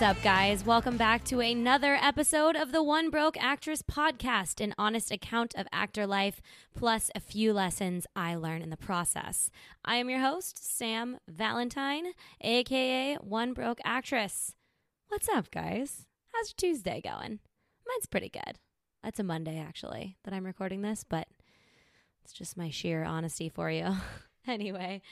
What's up, guys? Welcome back to another episode of the One Broke Actress podcast, an honest account of actor life, plus a few lessons I learned in the process. I am your host, Sam Valentine, aka One Broke Actress. What's up, guys? How's your Tuesday going? Mine's pretty good. That's a Monday, actually, that I'm recording this, but it's just my sheer honesty for you. Anyway,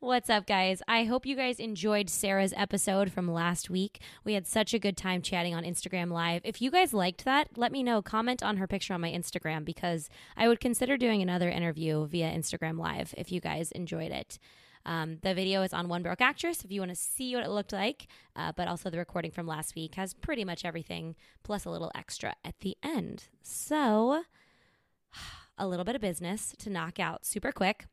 what's up, guys? I hope you guys enjoyed Sarah's episode from last week. We had such a good time chatting on Instagram Live. If you guys liked that, let me know. Comment on her picture on my Instagram because I would consider doing another interview via Instagram Live if you guys enjoyed it. The video is on One Broke Actress if you want to see what it looked like, but also the recording from last week has pretty much everything plus a little extra at the end. So a little bit of business to knock out super quick.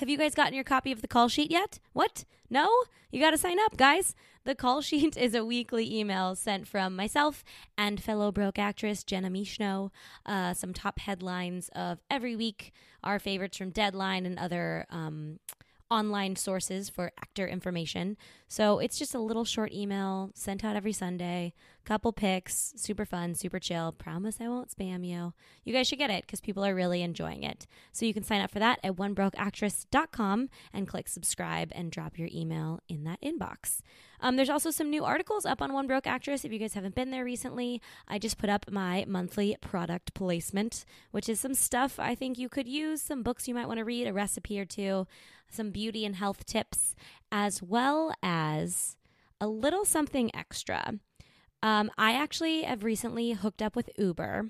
Have you guys gotten your copy of The Call Sheet yet? What? No? You got to sign up, guys. The Call Sheet is a weekly email sent from myself and fellow broke actress Jenna Mishno. Some top headlines of every week, our favorites from Deadline and other online sources for actor information. So it's just a little short email sent out every Sunday. Couple picks, super fun, super chill. Promise I won't spam you. You guys should get it because people are really enjoying it. So you can sign up for that at onebrokeactress.com and click subscribe and drop your email in that inbox. There's also some new articles up on One Broke Actress if you guys haven't been there recently. I just put up my monthly product placement, which is some stuff I think you could use, some books you might want to read, a recipe or two, some beauty and health tips, as well as a little something extra. I actually have recently hooked up with Uber.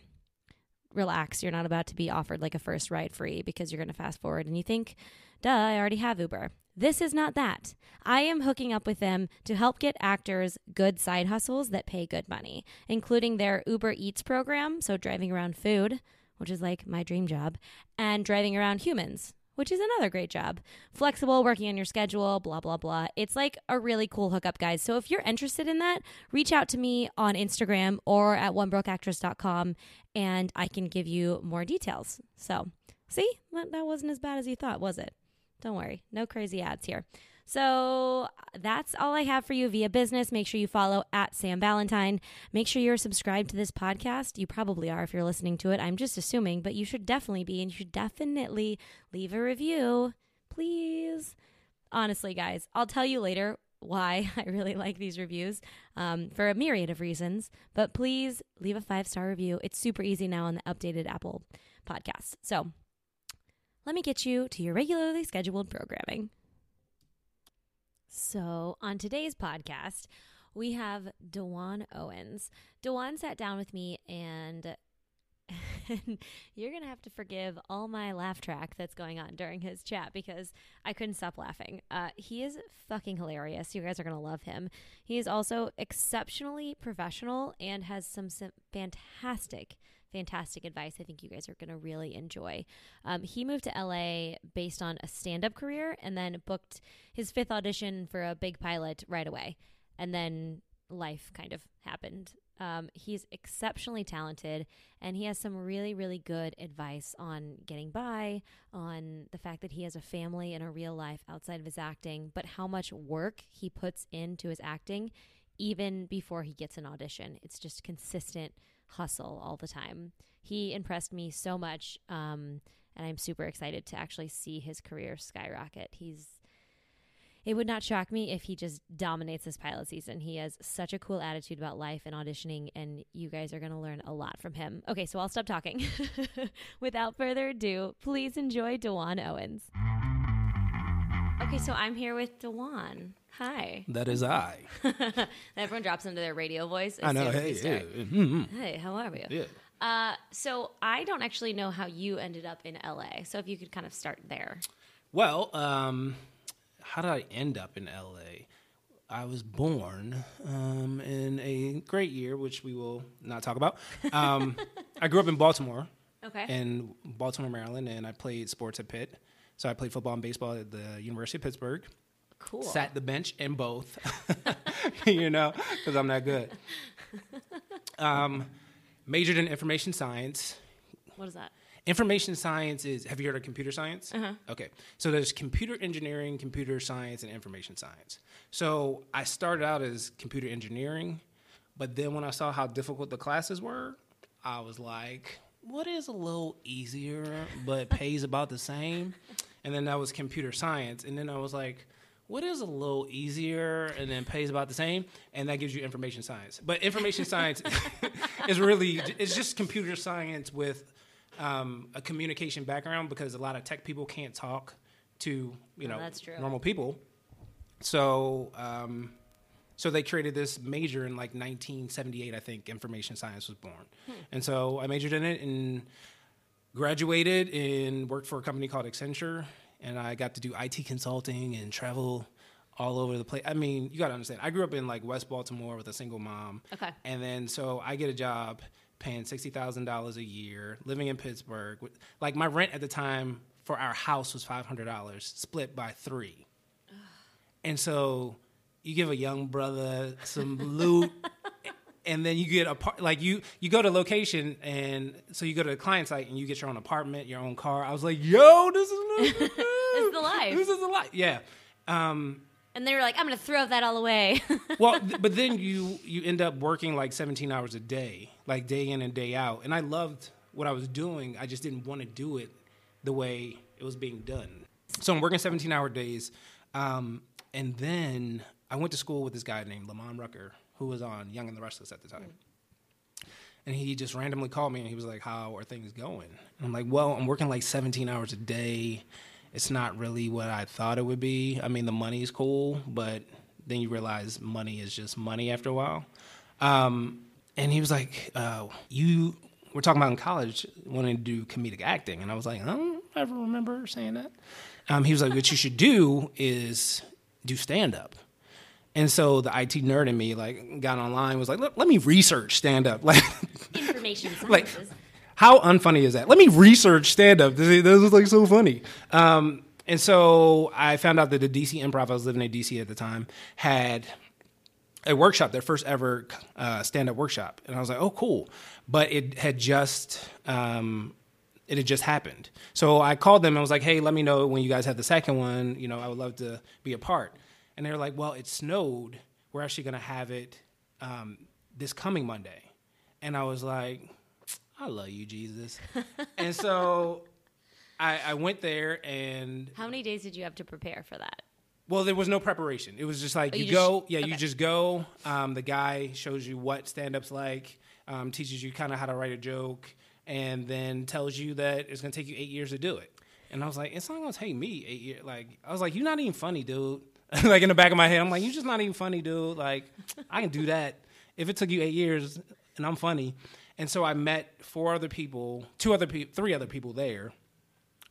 Relax, you're not about to be offered like a first ride free because you're going to fast forward and you think, duh, I already have Uber. This is not that. I am hooking up with them to help get actors good side hustles that pay good money, including their Uber Eats program, so driving around food, which is like my dream job, and driving around humans, which is another great job. Flexible, working on your schedule, blah, blah, blah. It's like a really cool hookup, guys. So if you're interested in that, reach out to me on Instagram or at onebrokeactress.com, and I can give you more details. So see, that wasn't as bad as you thought, was it? Don't worry. No crazy ads here. So that's all I have for you via business. Make sure you follow at Sam Valentine. Make sure you're subscribed to this podcast. You probably are if you're listening to it. I'm just assuming, but you should definitely be, and you should definitely leave a review, please. Honestly, guys, I'll tell you later why I really like these reviews for a myriad of reasons, but please leave a 5-star review. It's super easy now on the updated Apple podcast. So let me get you to your regularly scheduled programming. So on today's podcast, we have Dawan Owens. Dawan sat down with me and you're going to have to forgive all my laugh track that's going on during his chat because I couldn't stop laughing. He is fucking hilarious. You guys are going to love him. He is also exceptionally professional and has some fantastic advice I think you guys are going to really enjoy. He moved to LA based on a stand-up career and then booked his 5th audition for a big pilot right away. And then life kind of happened. He's exceptionally talented and he has some really, really good advice on getting by, on the fact that he has a family and a real life outside of his acting, but how much work he puts into his acting even before he gets an audition. It's just consistent hustle all the time. He impressed me so much, and I'm super excited to actually see his career skyrocket. It would not shock me if he just dominates this pilot season. He has such a cool attitude about life and auditioning, and you guys are going to learn a lot from him. Okay, so I'll stop talking. Without further ado, please enjoy Dawan Owens. Okay, so I'm here with Dawan. Hi. That is I. Everyone drops into their radio voice. I know. Hey, how are you? Yeah. So I don't actually know how you ended up in LA. So if you could kind of start there. Well, how did I end up in LA? I was born in a great year, which we will not talk about. I grew up in Baltimore. Okay. In Baltimore, Maryland, and I played sports at Pitt. So I played football and baseball at the University of Pittsburgh. Cool. Sat the bench in both, you know, because I'm not good. Majored in information science. What is that? Information science is, have you heard of computer science? Uh-huh. Okay. So there's computer engineering, computer science, and information science. So I started out as computer engineering, but then when I saw how difficult the classes were, I was like, what is a little easier but pays about the same? And then that was computer science. And then I was like, what is a little easier and then pays about the same? And that gives you information science. But information science is really, it's just computer science with a communication background, because a lot of tech people can't talk to, you know, normal people. So so they created this major in like 1978, I think, information science was born. And so I majored in it and graduated and worked for a company called Accenture. And I got to do IT consulting and travel all over the place. I mean, you got to understand, I grew up in like West Baltimore with a single mom. Okay. And then so I get a job paying $60,000 a year, living in Pittsburgh. Like my rent at the time for our house was $500, split by three. And so you give a young brother some loot, and then you get a like you go to location, and so you go to the client site and you get your own apartment, your own car. I was like, yo, this is the life. This is the life. Yeah. And they were like, I'm going to throw that all away. Well, but then you end up working like 17 hours a day, like day in and day out. And I loved what I was doing. I just didn't want to do it the way it was being done. So I'm working 17-hour days. And then I went to school with this guy named Lamon Rucker, who was on Young and the Restless at the time. And he just randomly called me, and he was like, how are things going? And I'm like, well, I'm working like 17 hours a day. It's not really what I thought it would be. I mean, the money's cool, but then you realize money is just money after a while. And he was like, you were talking about in college wanting to do comedic acting. And I was like, I don't ever remember saying that. He was like, what you should do is do stand-up. And so the IT nerd in me like got online, was like, let me research stand-up. Like, information sciences. Like, how unfunny is that? Let me research stand-up. This is like so funny. And so I found out that the D.C. Improv, I was living in D.C. at the time, had a workshop, their first ever stand-up workshop. And I was like, oh, cool. But it had just happened. So I called them and was like, hey, let me know when you guys have the second one. You know, I would love to be a part. And they were like, well, it snowed. We're actually going to have it this coming Monday. And I was like, I love you, Jesus. And so I went there, and... How many days did you have to prepare for that? Well, there was no preparation. It was just like, you just go. The guy shows you what stand-up's like, teaches you kind of how to write a joke, and then tells you that it's going to take you 8 years to do it. And I was like, it's not going to take me 8 years. Like, I was like, you're not even funny, dude. Like, in the back of my head, I'm like, you're just not even funny, dude. Like, I can do that. If it took you 8 years and I'm funny... And so I met three other people there,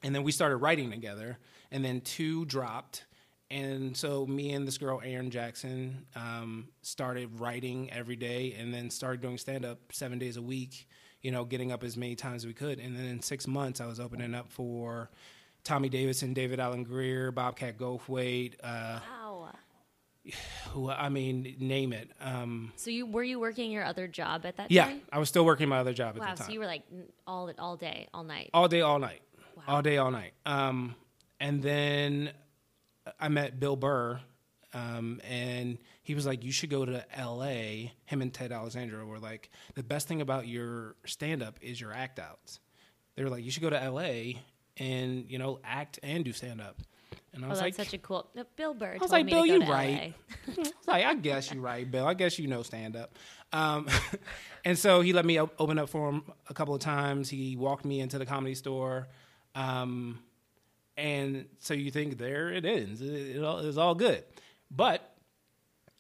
and then we started writing together, and then two dropped. And so me and this girl, Erin Jackson, started writing every day, and then started doing stand-up 7 days a week, you know, getting up as many times as we could. And then in 6 months, I was opening up for Tommy Davidson, David Allen Greer, Bobcat Goldthwait. Wow. Who, I mean, name it. So were you working your other job at that time? Yeah, I was still working my other job at the time. Wow, so you were like all day, all night. All day, all night. Wow. All day, all night. And then I met Bill Burr, and he was like, you should go to L.A. Him and Ted Alexandra were like, the best thing about your stand-up is your act-outs. They were like, you should go to L.A. and, you know, act and do stand-up. And I was like, that's such a cool... Bill Burr told me to go to LA. I was like, Bill, you right. I was like, I guess you're right, Bill. I guess you know stand-up. And so he let me open up for him a couple of times. He walked me into the Comedy Store. And so you think, there it ends. It's all good. But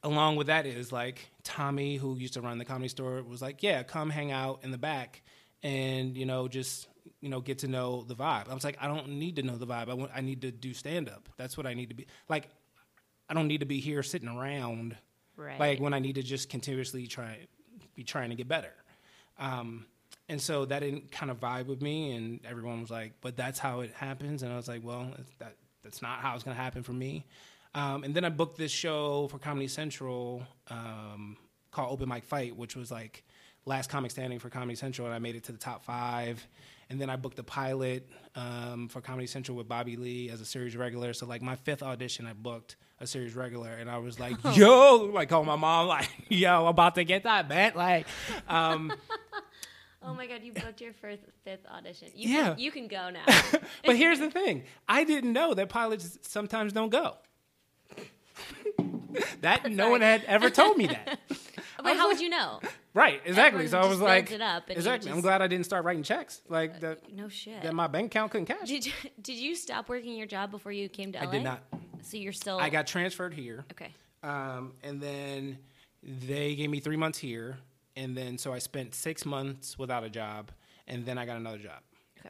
along with that is, like, Tommy, who used to run the Comedy Store, was like, yeah, come hang out in the back and, you know, just... you know, get to know the vibe. I was like, I don't need to know the vibe. I need to do stand-up. That's what I need to be. Like, I don't need to be here sitting around. Right. Like, when I need to just continuously trying to get better. And so that didn't kind of vibe with me, and everyone was like, but that's how it happens. And I was like, well, that's not how it's going to happen for me. And then I booked this show for Comedy Central called Open Mic Fight, which was like Last Comic Standing for Comedy Central, and I made it to the top 5. And then I booked the pilot for Comedy Central with Bobby Lee as a series regular. So, like, my 5th audition, I booked a series regular, and I was like, yo, like, call my mom, like, yo, I'm about to get that, man. Like, oh my God, you booked your first 5th audition. You can go now. But here's the thing. I didn't know that pilots sometimes don't go. No one had ever told me that. But how would you know? Right, exactly. Everyone so I was like, it up exactly. I'm glad I didn't start writing checks. Like that, no shit. That my bank account couldn't cash. Did you stop working your job before you came to LA? I did not. So you're still. I got transferred here. Okay. And then they gave me 3 months here, and then so I spent 6 months without a job, and then I got another job. Okay.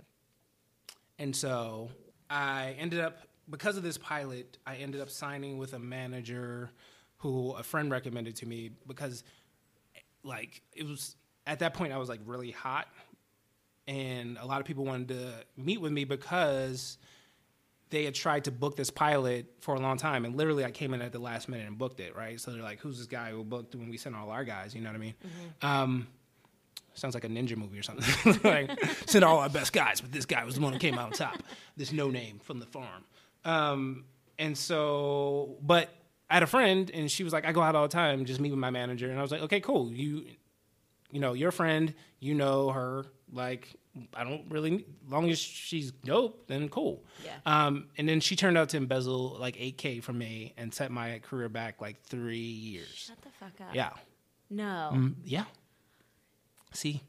And so I ended up, because of this pilot, I ended up signing with a manager who a friend recommended to me because. Like, it was at that point I was like really hot, and a lot of people wanted to meet with me because they had tried to book this pilot for a long time, and literally I came in at the last minute and booked it, right? So they're like, who's this guy who booked when we sent all our guys, you know what I mean? Mm-hmm. Sounds like a ninja movie or something. Like, sent all our best guys, but this guy was the one who came out on top, this no name from the farm. And so, but I had a friend, and she was like, I go out all the time, just meet with my manager. And I was like, okay, cool. You know, your friend, you know her. Like, I don't really, as long as she's dope, then cool. Yeah. And then she turned out to embezzle like $8,000 from me and set my career back like 3 years. Shut the fuck up. Yeah. No. Yeah. See.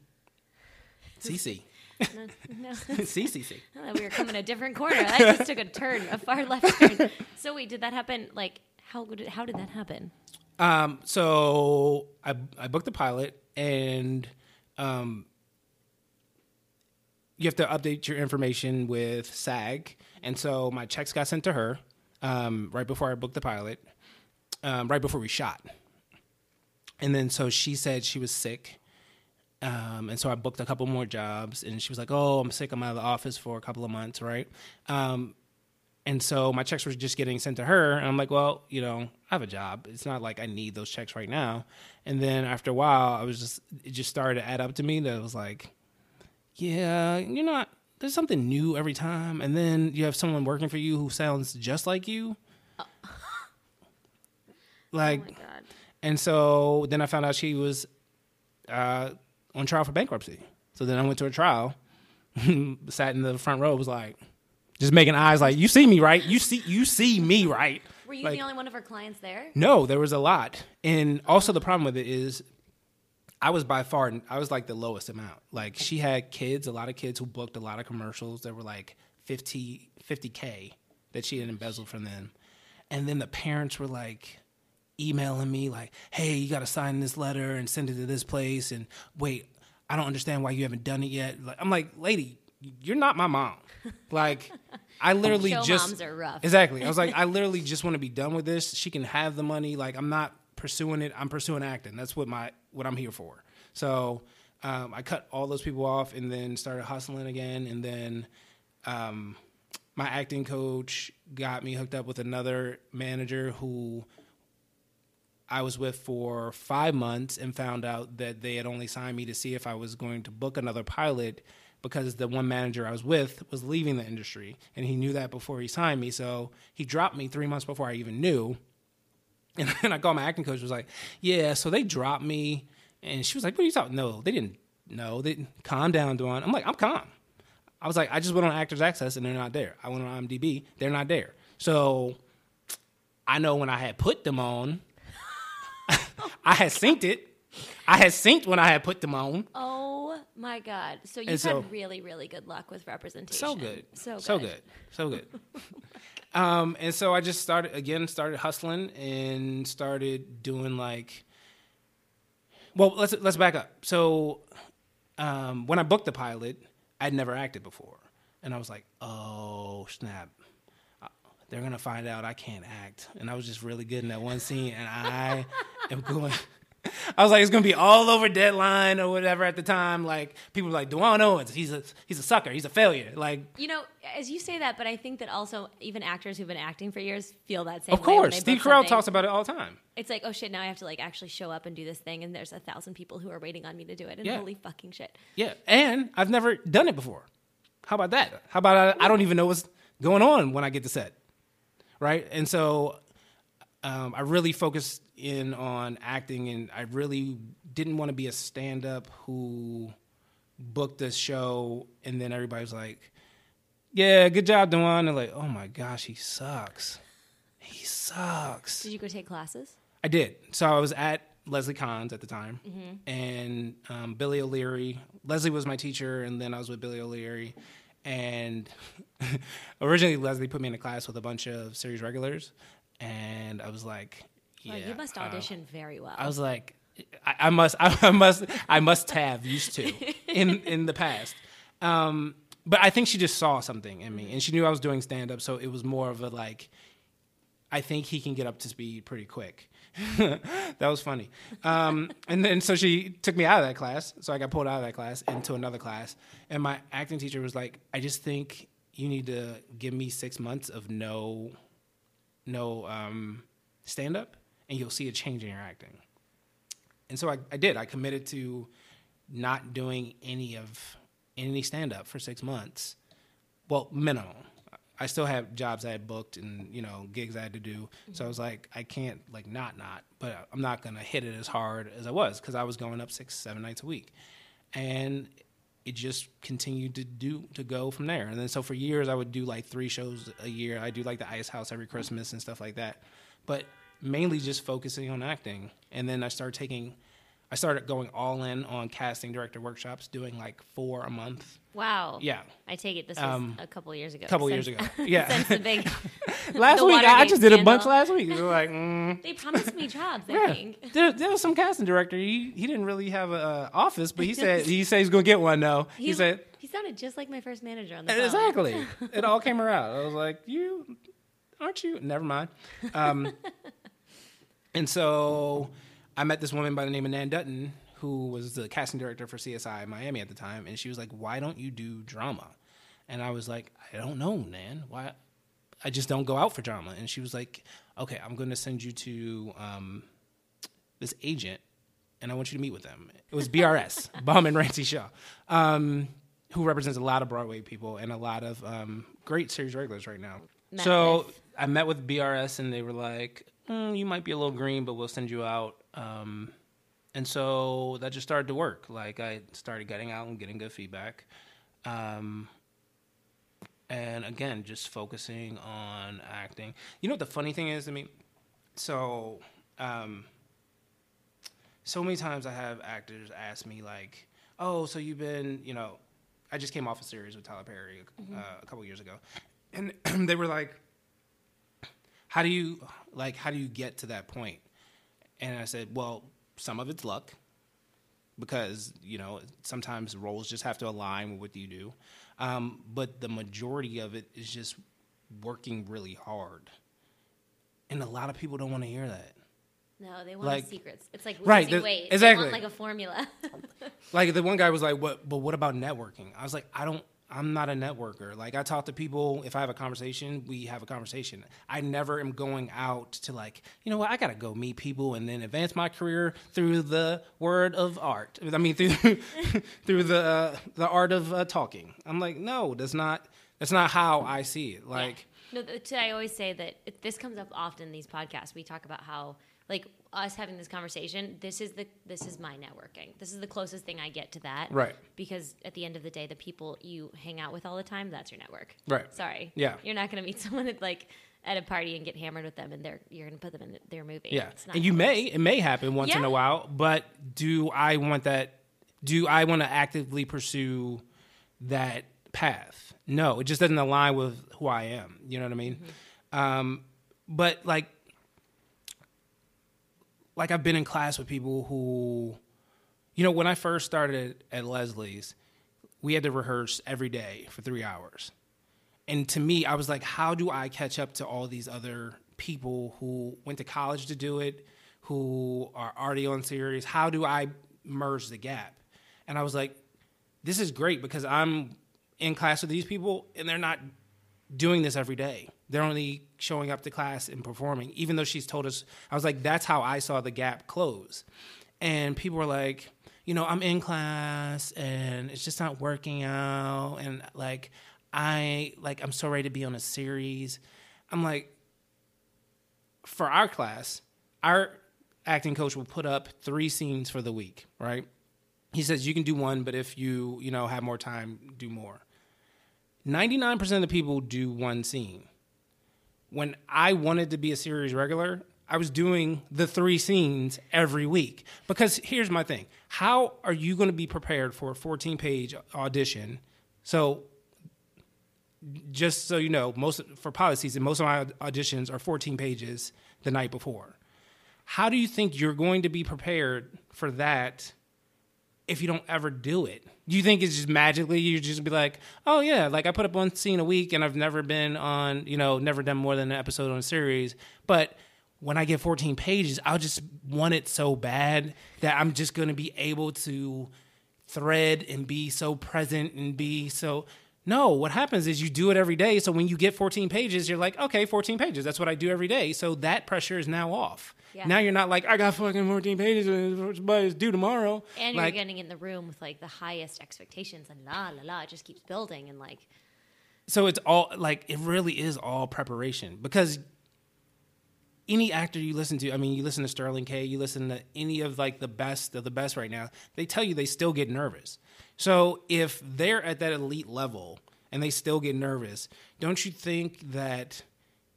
No. CCC. Oh, we were coming a different corner. That just took a turn, a far left turn. So wait, did that happen like... How did that happen? So I booked the pilot, and you have to update your information with SAG. And so my checks got sent to her right before I booked the pilot, right before we shot. And then so she said she was sick. And so I booked a couple more jobs, and she was like, oh, I'm sick. I'm out of the office for a couple of months, right? And so my checks were just getting sent to her. And I'm like, well, you know, I have a job. It's not like I need those checks right now. And then after a while, it just started to add up to me that it was like, yeah, you know, there's something new every time. And then you have someone working for you who sounds just like you. Oh. Like, oh my God. And so then I found out she was on trial for bankruptcy. So then I went to a trial, sat in the front row, was like, just making eyes like, you see me, right? You see me, right? Were you like, the only one of her clients there? No, there was a lot. And also the problem with it is I was like the lowest amount. Like she had kids, a lot of kids who booked a lot of commercials that were like $50K that she had embezzled from them. And then the parents were like emailing me like, hey, you got to sign this letter and send it to this place. And wait, I don't understand why you haven't done it yet. Like, I'm like, lady, you're not my mom. Like, I literally just... moms are rough. Exactly. I was like, I literally just want to be done with this. She can have the money. Like, I'm not pursuing it. I'm pursuing acting. That's what I'm here for. So I cut all those people off and then started hustling again. And then my acting coach got me hooked up with another manager who I was with for 5 months and found out that they had only signed me to see if I was going to book another pilot because the one manager I was with was leaving the industry, and he knew that before he signed me, so he dropped me 3 months before I even knew. And then I called my acting coach, was like, yeah, so they dropped me, and she was like, what are you talking? No, they didn't. No, they didn't. Calm down, Dawan. I'm like, I'm calm. I was like, I just went on Actors Access, and they're not there. I went on IMDb. They're not there. So I know when I had put them on, I had synced it. I had synced when I had put them on. Oh, my God. So you've had really, really good luck with representation. So good. And so I just started hustling and started doing like, well, let's back up. So when I booked the pilot, I'd never acted before. And I was like, oh, snap. They're going to find out I can't act. And I was just really good in that one scene. And I am going... I was like, it's gonna be all over Deadline or whatever at the time. Like, people were like, Dawan Owens, he's a sucker, he's a failure. Like, you know, as you say that, but I think that also even actors who've been acting for years feel that same way. Of course, Steve Carell talks about it all the time. It's like, oh shit, now I have to like actually show up and do this thing, and there's 1,000 people who are waiting on me to do it, and holy fucking shit. Yeah, and I've never done it before. How about that? How about I don't even know what's going on when I get to set, right? And so I really focused in on acting, and I really didn't want to be a stand-up who booked a show and then everybody was like, yeah, good job, Dawan. They're like, oh my gosh, he sucks. He sucks. Did you go take classes? I did. So I was at Leslie Kahn's at the time, and Billy O'Leary. Leslie was my teacher, and then I was with Billy O'Leary. And originally, Leslie put me in a class with a bunch of series regulars, and I was like, "Yeah, well, you must audition very well." I was like, "I must have used to in the past." But I think she just saw something in me, and she knew I was doing stand up, so it was more of a like, I think he can get up to speed pretty quick. That was funny. And then so she took me out of that class. So I got pulled out of that class into another class. And my acting teacher was like, I just think you need to give me 6 months of no stand-up, and you'll see a change in your acting. And so I did. I committed to not doing any stand-up for 6 months. Well, minimum. I still have jobs I had booked and, you know, gigs I had to do. So I was like, I can't, like, not. But I'm not going to hit it as hard as I was because I was going up 6-7 nights a week. And it just continued to go from there. And then so for years I would do, like, 3 shows a year. I do, like, the Ice House every Christmas and stuff like that. But mainly just focusing on acting. And then I started going all in on casting director workshops, doing like 4 a month. Wow. Yeah. I take it this was a couple years ago. Yeah. Since the big last week, I just did a bunch last week. They were like, They promised me jobs, I think. There was some casting director. He didn't really have an office, but he said he's going to get one, though. He said... He sounded just like my first manager on the phone. Exactly. It all came around. I was like, aren't you? Never mind. And so... I met this woman by the name of Nan Dutton, who was the casting director for CSI Miami at the time, and she was like, why don't you do drama? And I was like, I don't know, Nan. Why? I just don't go out for drama. And she was like, okay, I'm going to send you to this agent, and I want you to meet with them. It was BRS, Bauman Ramsey Shaw, who represents a lot of Broadway people and a lot of great series regulars right now. I met with BRS, and they were like, you might be a little green, but we'll send you out. And so that just started to work. Like, I started getting out and getting good feedback. And again, just focusing on acting. You know what the funny thing is to me? So many times I have actors ask me, like, oh, so you've been, you know, I just came off a series with Tyler Perry a couple years ago. And they were like, how do you get to that point? And I said, well, some of it's luck because, you know, sometimes roles just have to align with what you do. But the majority of it is just working really hard. And a lot of people don't want to hear that. No, they want secrets. It's like losing weight. Exactly. They want like a formula. Like the one guy was like, but what about networking? I was like, I'm not a networker. Like, I talk to people. If I have a conversation, we have a conversation. I never am going out to, like, you know what, I got to go meet people and then advance my career through the word of art. I mean, through the art of talking. I'm like, no, that's not how I see it. Like, yeah. No, I always say that this comes up often in these podcasts. We talk about how, like, us having this conversation, this is my networking. This is the closest thing I get to that. Right. Because at the end of the day, the people you hang out with all the time, that's your network. Right. Sorry. Yeah. You're not going to meet someone at a party and get hammered with them, and you're going to put them in their movie. Yeah. And it may happen once in a while, but do I want that? Do I want to actively pursue that path? No, it just doesn't align with who I am. You know what I mean? Mm-hmm. But like. Like, I've been in class with people who, you know, when I first started at Leslie's, we had to rehearse every day for 3 hours. And to me, I was like, how do I catch up to all these other people who went to college to do it, who are already on series. How do I merge the gap? And I was like, this is great because I'm in class with these people and they're not doing this every day. They're only showing up to class and performing, even though she's told us. I was like, that's how I saw the gap close. And people were like, you know, I'm in class and it's just not working out. And like, I'm so ready to be on a series. I'm like, for our class, our acting coach will put up 3 scenes for the week, right? He says, you can do one, but if you have more time, do more. 99% of the people do one scene. When I wanted to be a series regular, I was doing the 3 scenes every week. Because here's my thing. How are you going to be prepared for a 14-page audition? So just so you know, for pilot season, most of my auditions are 14 pages the night before. How do you think you're going to be prepared for that if you don't ever do it? Do you think it's just magically you just be like, oh yeah, like I put up one scene a week and I've never been on, never done more than an episode on a series, but when I get 14 pages, I'll just want it so bad that I'm just going to be able to thread and be so present and be so... No, what happens is you do it every day, so when you get 14 pages, you're like, okay, 14 pages, that's what I do every day, so that pressure is now off. Yeah. Now you're not like, I got fucking 14 pages, but it's due tomorrow. And like, you're getting in the room with, like, the highest expectations, and it just keeps building, and, like... So it's all, like, it really is all preparation, because any actor you listen to, I mean, you listen to Sterling K., you listen to any of, like, the best of the best right now, they tell you they still get nervous. So if they're at that elite level and they still get nervous, don't you think that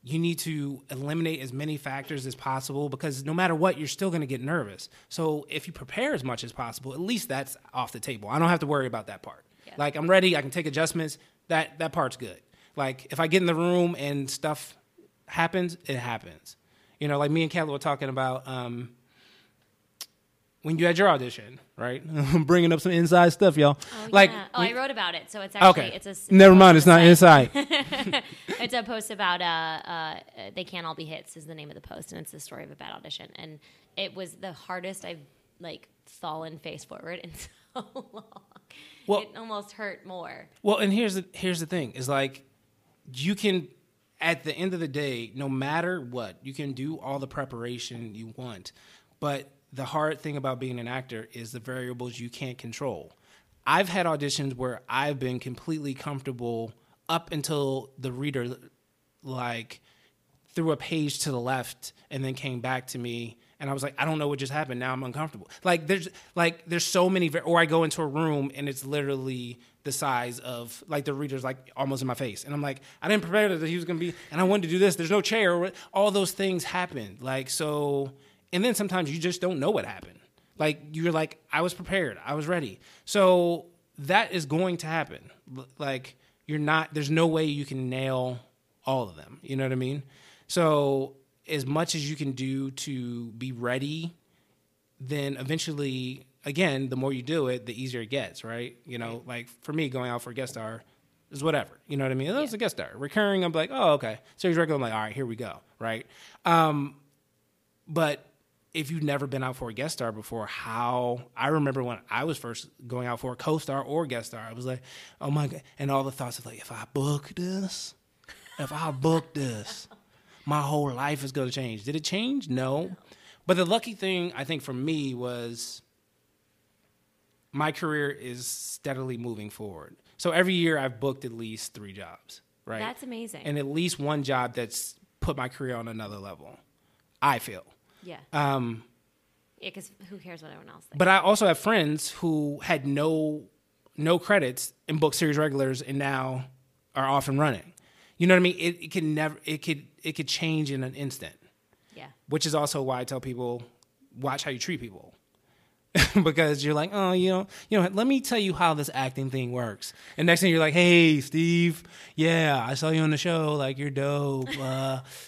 you need to eliminate as many factors as possible? Because no matter what, you're still going to get nervous. So if you prepare as much as possible, at least that's off the table. I don't have to worry about that part. Yeah. Like, I'm ready. I can take adjustments. That part's good. Like, if I get in the room and stuff happens, it happens. Like me and Kayla were talking about when you had your audition, right? I'm bringing up some inside stuff, y'all. Oh, like, yeah. I wrote about it, so it's actually... Okay. Never mind, it's not inside. It's a post about They Can't All Be Hits is the name of the post, and it's the story of a bad audition. And it was the hardest I've, like, fallen face forward in so long. Well, it almost hurt more. Well, and here's the thing, is, like, you can... At the end of the day, no matter what, you can do all the preparation you want. But the hard thing about being an actor is the variables you can't control. I've had auditions where I've been completely comfortable up until the reader, like, threw a page to the left and then came back to me. And I was like, I don't know what just happened. Now I'm uncomfortable. There's so many, or I go into a room and it's literally the size of, like, the reader's, like, almost in my face. And I'm like, I didn't prepare that he was going to be, and I wanted to do this. There's no chair. All those things happen. Like, so, and then sometimes you just don't know what happened. Like, you're like, I was prepared. I was ready. So that is going to happen. Like, there's no way you can nail all of them. You know what I mean? So as much as you can do to be ready, then eventually, again, the more you do it, the easier it gets, right? Like, for me, going out for a guest star is whatever. You know what I mean? That was a guest star. Recurring, I'm like, oh, okay. Series regular, I'm like, all right, here we go, right? But if you've never been out for a guest star before, I remember when I was first going out for a co-star or guest star, I was like, oh, my God. And all the thoughts of, like, if I book this, my whole life is going to change. Did it change? No. But the lucky thing, I think, for me was my career is steadily moving forward. So every year I've booked at least 3 jobs, right? That's amazing. And at least one job that's put my career on another level, I feel. Yeah. Yeah, because who cares what everyone else thinks? But I also have friends who had no credits and booked series regulars and now are off and running. You know what I mean? It could change in an instant. Yeah. Which is also why I tell people, watch how you treat people. Because you're like, oh, let me tell you how this acting thing works. And next thing you're like, hey, Steve, yeah, I saw you on the show. Like, you're dope.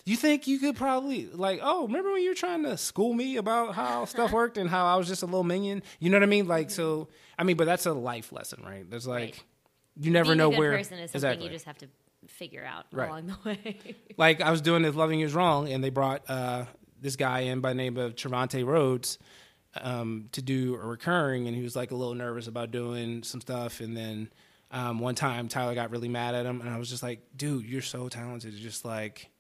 You think you could probably, like, oh, remember when you were trying to school me about how stuff worked and how I was just a little minion? You know what I mean? Like, so, I mean, but that's a life lesson, right? There's like, right. You never know where. Being a good person is something exactly. You just have to figure out right. Along the way. Like, I was doing this Loving Is Wrong, and they brought this guy in by the name of Trevante Rhodes to do a recurring, and he was like a little nervous about doing some stuff. And then one time Tyler got really mad at him, and I was just like, dude, you're so talented. Just like,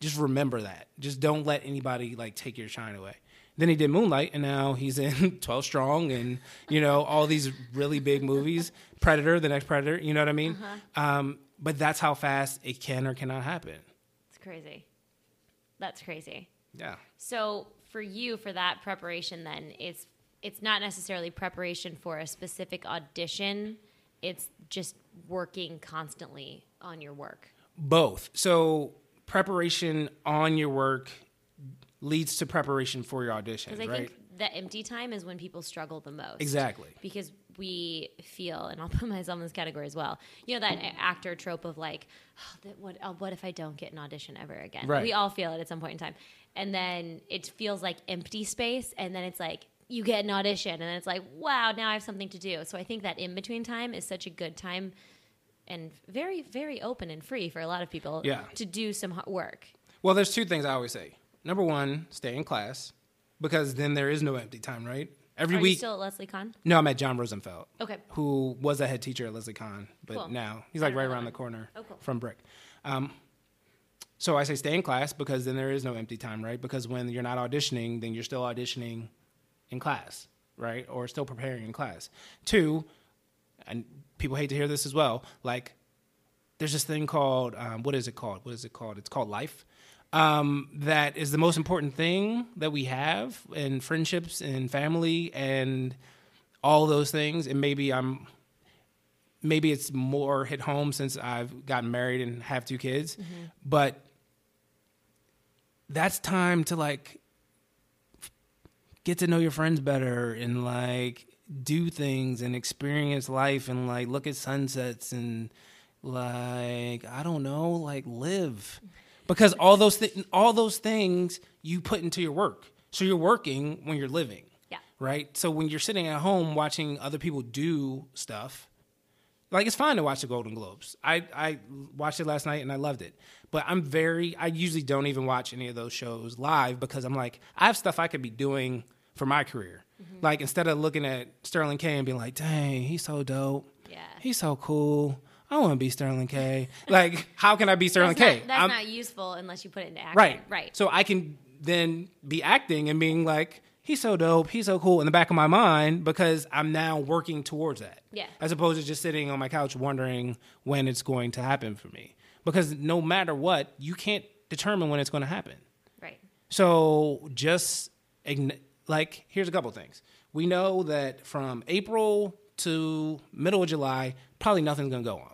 just remember that. Just don't let anybody like take your shine away. Then he did Moonlight, and now he's in 12 Strong and, you know, all these really big movies. Predator, the next Predator, you know what I mean? Uh-huh. But that's how fast it can or cannot happen. It's crazy. That's crazy. Yeah. So for you, for that preparation then, it's not necessarily preparation for a specific audition. It's just working constantly on your work. Both. So preparation on your work leads to preparation for your audition, right? Because I think the empty time is when people struggle the most. Exactly. Because we feel, and I'll put myself in this category as well, you know, that actor trope of like, oh, what if I don't get an audition ever again? Right. We all feel it at some point in time. And then it feels like empty space, and then it's like, you get an audition, and then it's like, wow, now I have something to do. So I think that in-between time is such a good time and very, very open and free for a lot of people to do some work. Well, there's two things I always say. Number one, stay in class, because then there is no empty time, right? Every week. Are you still at Leslie Kahn? No, I'm at John Rosenfeld. Okay. Who was a head teacher at Leslie Kahn, but cool. Now he's like right around the corner from Brick. So I say stay in class, because then there is no empty time, right? Because when you're not auditioning, then you're still auditioning in class, right? Or still preparing in class. Two, and people hate to hear this as well, like there's this thing called, what is it called? It's called life. That is the most important thing that we have in friendships and family and all those things. And maybe it's more hit home since I've gotten married and have two kids, mm-hmm. but that's time to like get to know your friends better and like do things and experience life and like look at sunsets and like, I don't know, like live. Because all those things you put into your work. So you're working when you're living, right? So when you're sitting at home watching other people do stuff, like it's fine to watch the Golden Globes. I watched it last night and I loved it. But I usually don't even watch any of those shows live, because I'm like, I have stuff I could be doing for my career. Mm-hmm. Like instead of looking at Sterling K. and being like, dang, he's so dope. Yeah. He's so cool. I want to be Sterling K. Like, how can I be Sterling K? That's not useful unless you put it into acting. Right. So I can then be acting and being like, he's so dope, he's so cool in the back of my mind, because I'm now working towards that. Yeah. As opposed to just sitting on my couch wondering when it's going to happen for me. Because no matter what, you can't determine when it's going to happen. Right. So just, like, here's a couple things. We know that from April to middle of July, probably nothing's going to go on.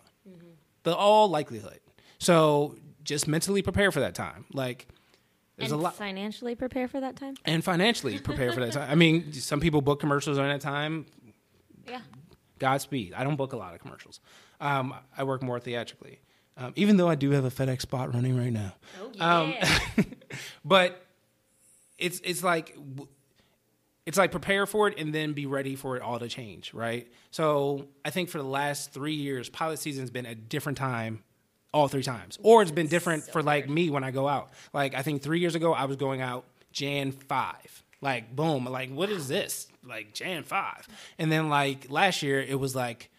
All likelihood. So just mentally prepare for that time. Like, there's a lot. Financially prepare for that time? And financially prepare for that time. I mean, some people book commercials during that time. Yeah. Godspeed. I don't book a lot of commercials. I work more theatrically, even though I do have a FedEx spot running right now. Oh, yeah. But it's like prepare for it and then be ready for it all to change, right? So I think for the last 3 years, pilot season's been a different time all three times. Or it's been different for like me when I go out. Like I think 3 years ago, I was going out Jan 5. Like, boom. Like, what is this? Like, Jan 5. And then like last year, it was like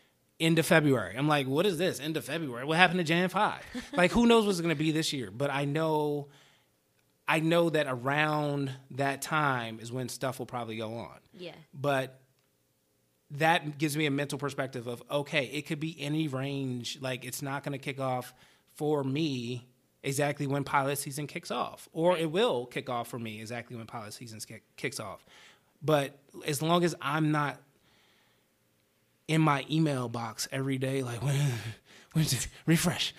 end of February. I'm like, what is this? End of February. What happened to Jan 5? Like, who knows what's going to be this year? But I know that around that time is when stuff will probably go on. Yeah. But that gives me a mental perspective of, okay, it could be any range. Like, it's not going to kick off for me exactly when pilot season kicks off. Or it will kick off for me exactly when pilot season kicks off. But as long as I'm not in my email box every day, like, when refresh,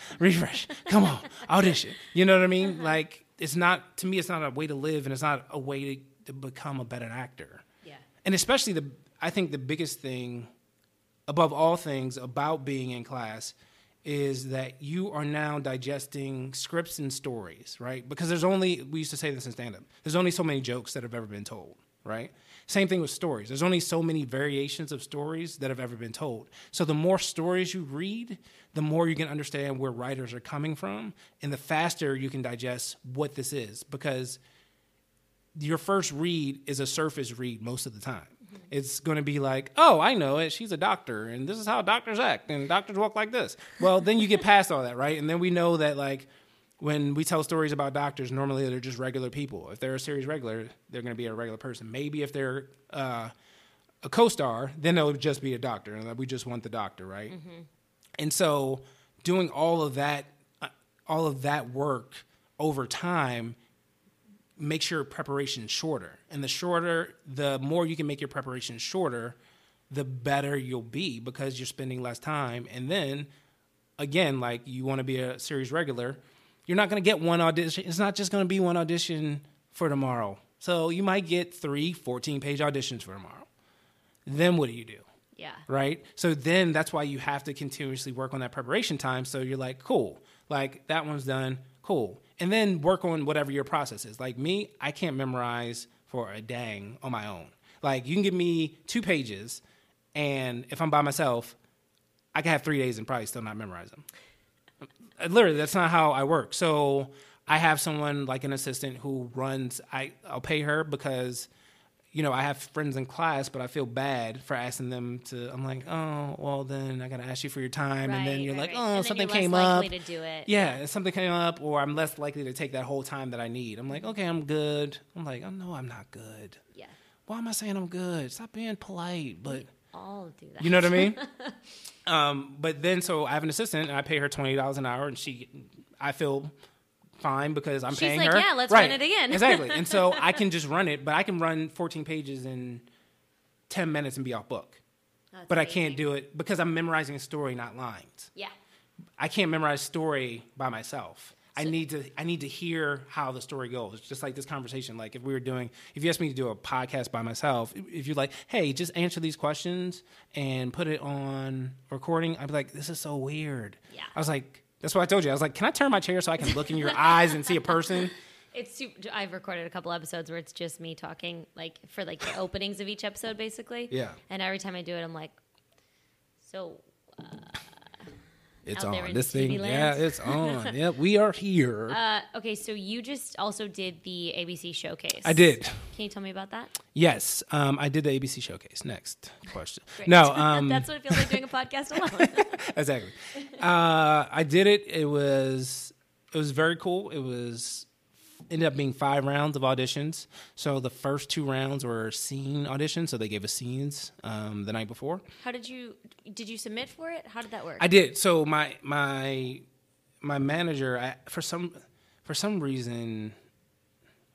come on, audition. You know what I mean? Uh-huh. Like, it's not, to me, it's not a way to live, and it's not a way to become a better actor. Yeah. And especially I think the biggest thing, above all things, about being in class is that you are now digesting scripts and stories, right? Because we used to say this in stand-up, there's only so many jokes that have ever been told, right? Same thing with stories. There's only so many variations of stories that have ever been told. So the more stories you read, the more you can understand where writers are coming from, and the faster you can digest what this is. Because your first read is a surface read most of the time. It's going to be like, oh, I know it. She's a doctor, and this is how doctors act, and doctors walk like this. Well, then you get past all that, right? And then we know that, like, when we tell stories about doctors, normally they're just regular people. If they're a series regular, they're going to be a regular person. Maybe if they're a co-star, then they'll just be a doctor, and we just want the doctor, right? Mm-hmm. And so doing all of that work over time makes your preparation shorter. And the more you can make your preparation shorter, the better you'll be because you're spending less time. And then, again, like you want to be a series regular, you're not going to get one audition. It's not just going to be one audition for tomorrow. So you might get 3 14-page auditions for tomorrow. Then what do you do? Yeah. Right? So then that's why you have to continuously work on that preparation time. So you're like, cool. Like that one's done. Cool. And then work on whatever your process is. Like me, I can't memorize for a dang on my own. Like you can give me 2 pages, and if I'm by myself, I can have 3 days and probably still not memorize them. Literally, that's not how I work. So I have someone like an assistant who runs, I'll pay her because, you know, I have friends in class, but I feel bad for asking them to, I'm like, oh, well then I got to ask you for your time. Right, and then you're right, like, oh, and something came up. To do it. Yeah, something came up, or I'm less likely to take that whole time that I need. I'm like, okay, I'm good. I'm like, oh no, I'm not good. Yeah. Why am I saying I'm good? Stop being polite. But we all do that. You know what I mean? But then, so I have an assistant and I pay her $20 an hour, and I feel fine because I'm paying her. She's like, yeah, let's run it again. Exactly. And so I can just run it, but I can run 14 pages in 10 minutes and be off book. That's but amazing. I can't do it because I'm memorizing a story, not lines. Yeah. I can't memorize story by myself. So I need to hear how the story goes. It's just like this conversation. Like if you asked me to do a podcast by myself, if you're like, hey, just answer these questions and put it on recording, I'd be like, this is so weird. Yeah. I was like, that's what I told you. I was like, can I turn my chair so I can look in your eyes and see a person? I've recorded a couple episodes where it's just me talking, like for like the openings of each episode, basically. Yeah. And every time I do it, I'm like, so. It's on. This thing. Yeah, it's on. Yeah, we are here. Okay, so you just also did the ABC Showcase. I did. Can you tell me about that? Yes, I did the ABC Showcase. Next question. No. That's what it feels like doing a podcast alone. Exactly. I did it. It was very cool. Ended up being 5 rounds of auditions. So the first 2 rounds were scene auditions. So they gave us scenes the night before. How did you submit for it? How did that work? I did. So my manager, for some reason,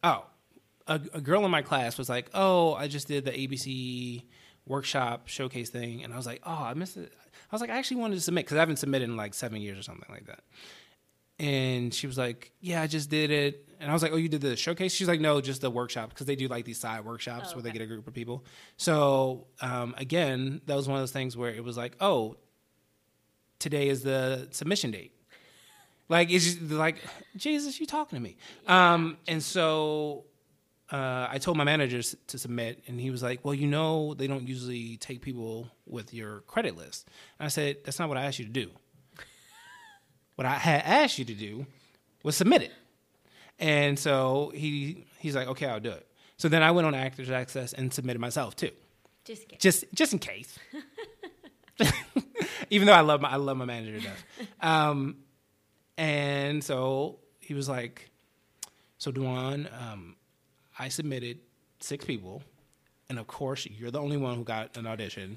a girl in my class was like, oh, I just did the ABC workshop showcase thing. And I was like, oh, I missed it. I was like, I actually wanted to submit because I haven't submitted in like 7 years or something like that. And she was like, yeah, I just did it. And I was like, oh, you did the showcase? She's like, no, just the workshop, because they do like these side workshops where they get a group of people. So, again, that was one of those things where it was like, oh, today is the submission date. Like, it's just like, Jesus, you talking to me. Yeah. And so I told my managers to submit, and he was like, well, you know, they don't usually take people with your credit list. And I said, that's not what I asked you to do. What I had asked you to do was submit it. And so he's like, okay, I'll do it. So then I went on Actors Access and submitted myself too. Just in case. Just in case. Even though I love my manager to death. And so he was like, so Dawan, I submitted 6 people. And of course, you're the only one who got an audition.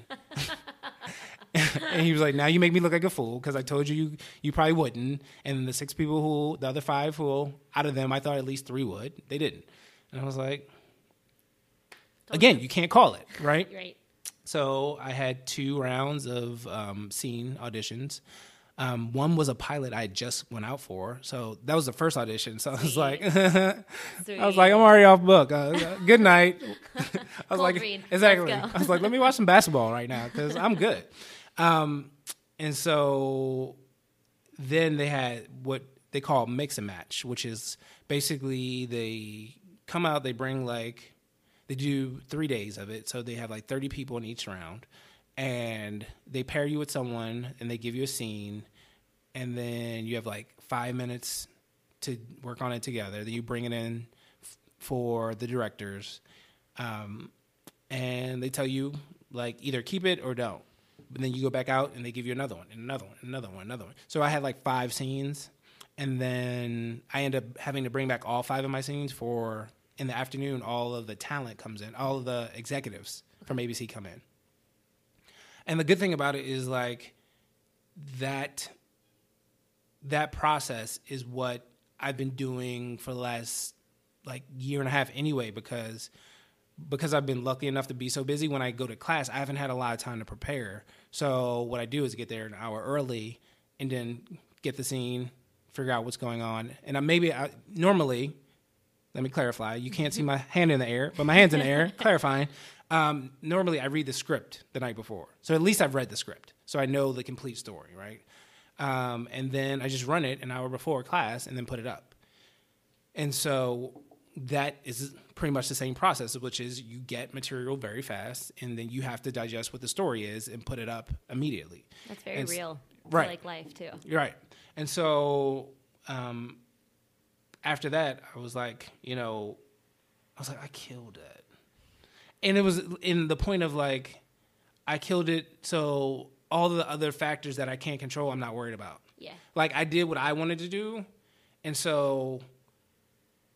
And he was like, now you make me look like a fool because I told you probably wouldn't. And the 6 people the other 5 out of them, I thought at least 3 would. They didn't. And I was like, again, you can't call it, right? Right. So I had 2 rounds of scene auditions. One was a pilot I just went out for. So that was the first audition. So I was like, I'm already off book. Good night. I was Cold like, read. Exactly. I was like, let me watch some basketball right now because I'm good. And so then they had what they call mix and match, which is basically they come out, they bring like, they do 3 days of it. So they have like 30 people in each round, and they pair you with someone and they give you a scene, and then you have like 5 minutes to work on it together. Then you bring it in for the directors, and they tell you, like, either keep it or don't. But then you go back out and they give you another one, and another one, another one, another one. So I had like 5 scenes, and then I end up having to bring back all 5 of my scenes for, in the afternoon, all of the talent comes in, all of the executives from ABC come in. And the good thing about it is, like, that process is what I've been doing for the last, like, year and a half anyway, because I've been lucky enough to be so busy. When I go to class, I haven't had a lot of time to prepare. So what I do is get there an hour early and then get the scene, figure out what's going on. And normally, let me clarify, you can't see my hand in the air, but my hand's in the air, clarifying. Normally I read the script the night before. So at least I've read the script. So I know the complete story, right? And then I just run it an hour before class and then put it up. And so that is pretty much the same process, which is you get material very fast and then you have to digest what the story is and put it up immediately. That's very real. Right. It's like life too. Right. And so after that, I was like, I killed it. And it was in the point of, like, I killed it, so all the other factors that I can't control, I'm not worried about. Yeah. Like, I did what I wanted to do, and so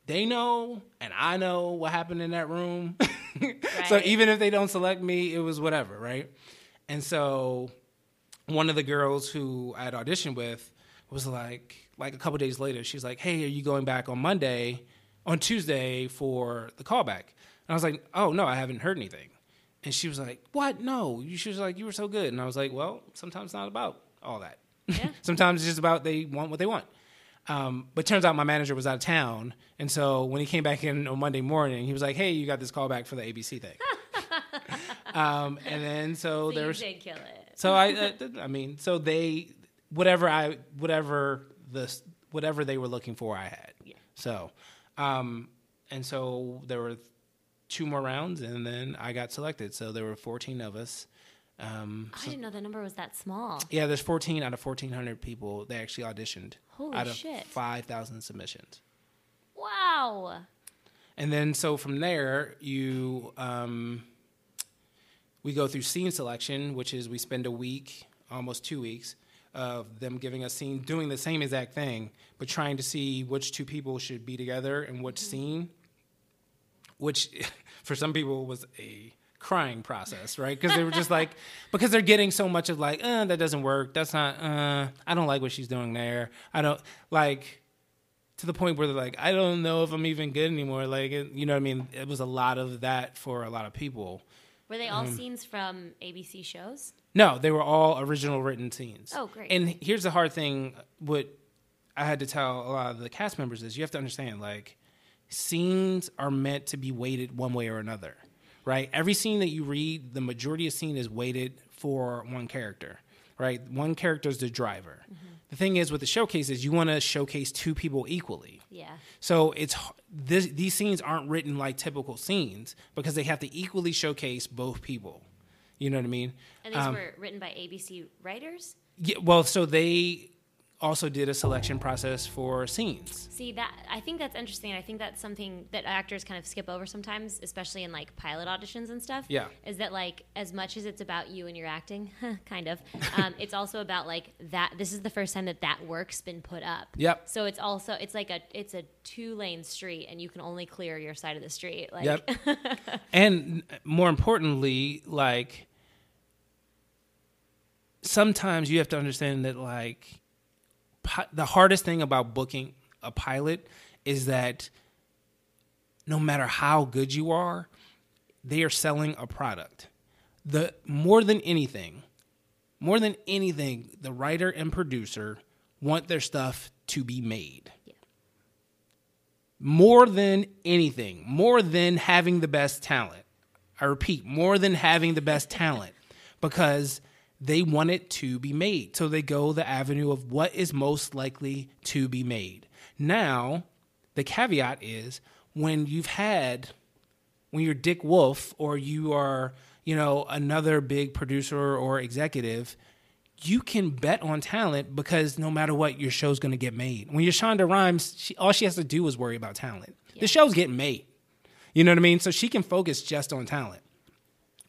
they know, and I know what happened in that room. Right. So even if they don't select me, it was whatever, right? And so one of the girls who I had auditioned with was like a couple days later, she's like, hey, are you going back on Tuesday for the callback? And I was like, oh, no, I haven't heard anything. And she was like, what? No. She was like, you were so good. And I was like, well, sometimes it's not about all that. Yeah. Sometimes it's just about they want what they want. But turns out my manager was out of town. And so when he came back in on Monday morning, he was like, hey, you got this call back for the ABC thing. And then so there was... So you did kill it. So I mean, so they... Whatever they were looking for, I had. Yeah. So, and so there were... 2 more rounds, and then I got selected. So there were 14 of us. I didn't know the number was that small. Yeah, there's 14 out of 1,400 people. They actually auditioned. Holy shit. Out of 5,000 submissions. Wow. And then so from there, you we go through scene selection, which is we spend a week, almost 2 weeks, of them giving us scenes, doing the same exact thing, but trying to see which 2 people should be together and which scene. Which, for some people, was a crying process, right? Because they were just like, because they're getting so much of like, that doesn't work. That's not, I don't like what she's doing there. I don't, like, to the point where they're like, I don't know if I'm even good anymore. Like, you know what I mean? It was a lot of that for a lot of people. Were they all scenes from ABC shows? No, they were all original written scenes. Oh, great. And here's the hard thing, what I had to tell a lot of the cast members is you have to understand, like, scenes are meant to be weighted one way or another, right? Every scene that you read, the majority of scene is weighted for one character, right? One character is the driver. Mm-hmm. The thing is with the showcases, you want to showcase 2 people equally. Yeah. So these scenes aren't written like typical scenes because they have to equally showcase both people. You know what I mean? And these were written by ABC writers? Yeah. Well, so they... also did a selection process for scenes. See, that I think that's interesting. I think that's something that actors kind of skip over sometimes, especially in like pilot auditions and stuff. Yeah. Is that like as much as it's about you and your acting, kind of, it's also about like that. This is the first time that work's been put up. Yep. So it's also it's a 2-lane street and you can only clear your side of the street. Like. Yep. And more importantly, like sometimes you have to understand that like. The hardest thing about booking a pilot is that no matter how good you are, they are selling a product. More than anything, the writer and producer want their stuff to be made. Yeah. More than anything, more than having the best talent. I repeat, more than having the best talent because... they want it to be made. So they go the avenue of what is most likely to be made. Now, the caveat is when you're Dick Wolf or you are, you know, another big producer or executive, you can bet on talent because no matter what, your show's going to get made. When you're Shonda Rhimes, all she has to do is worry about talent. Yeah. The show's getting made. You know what I mean? So she can focus just on talent.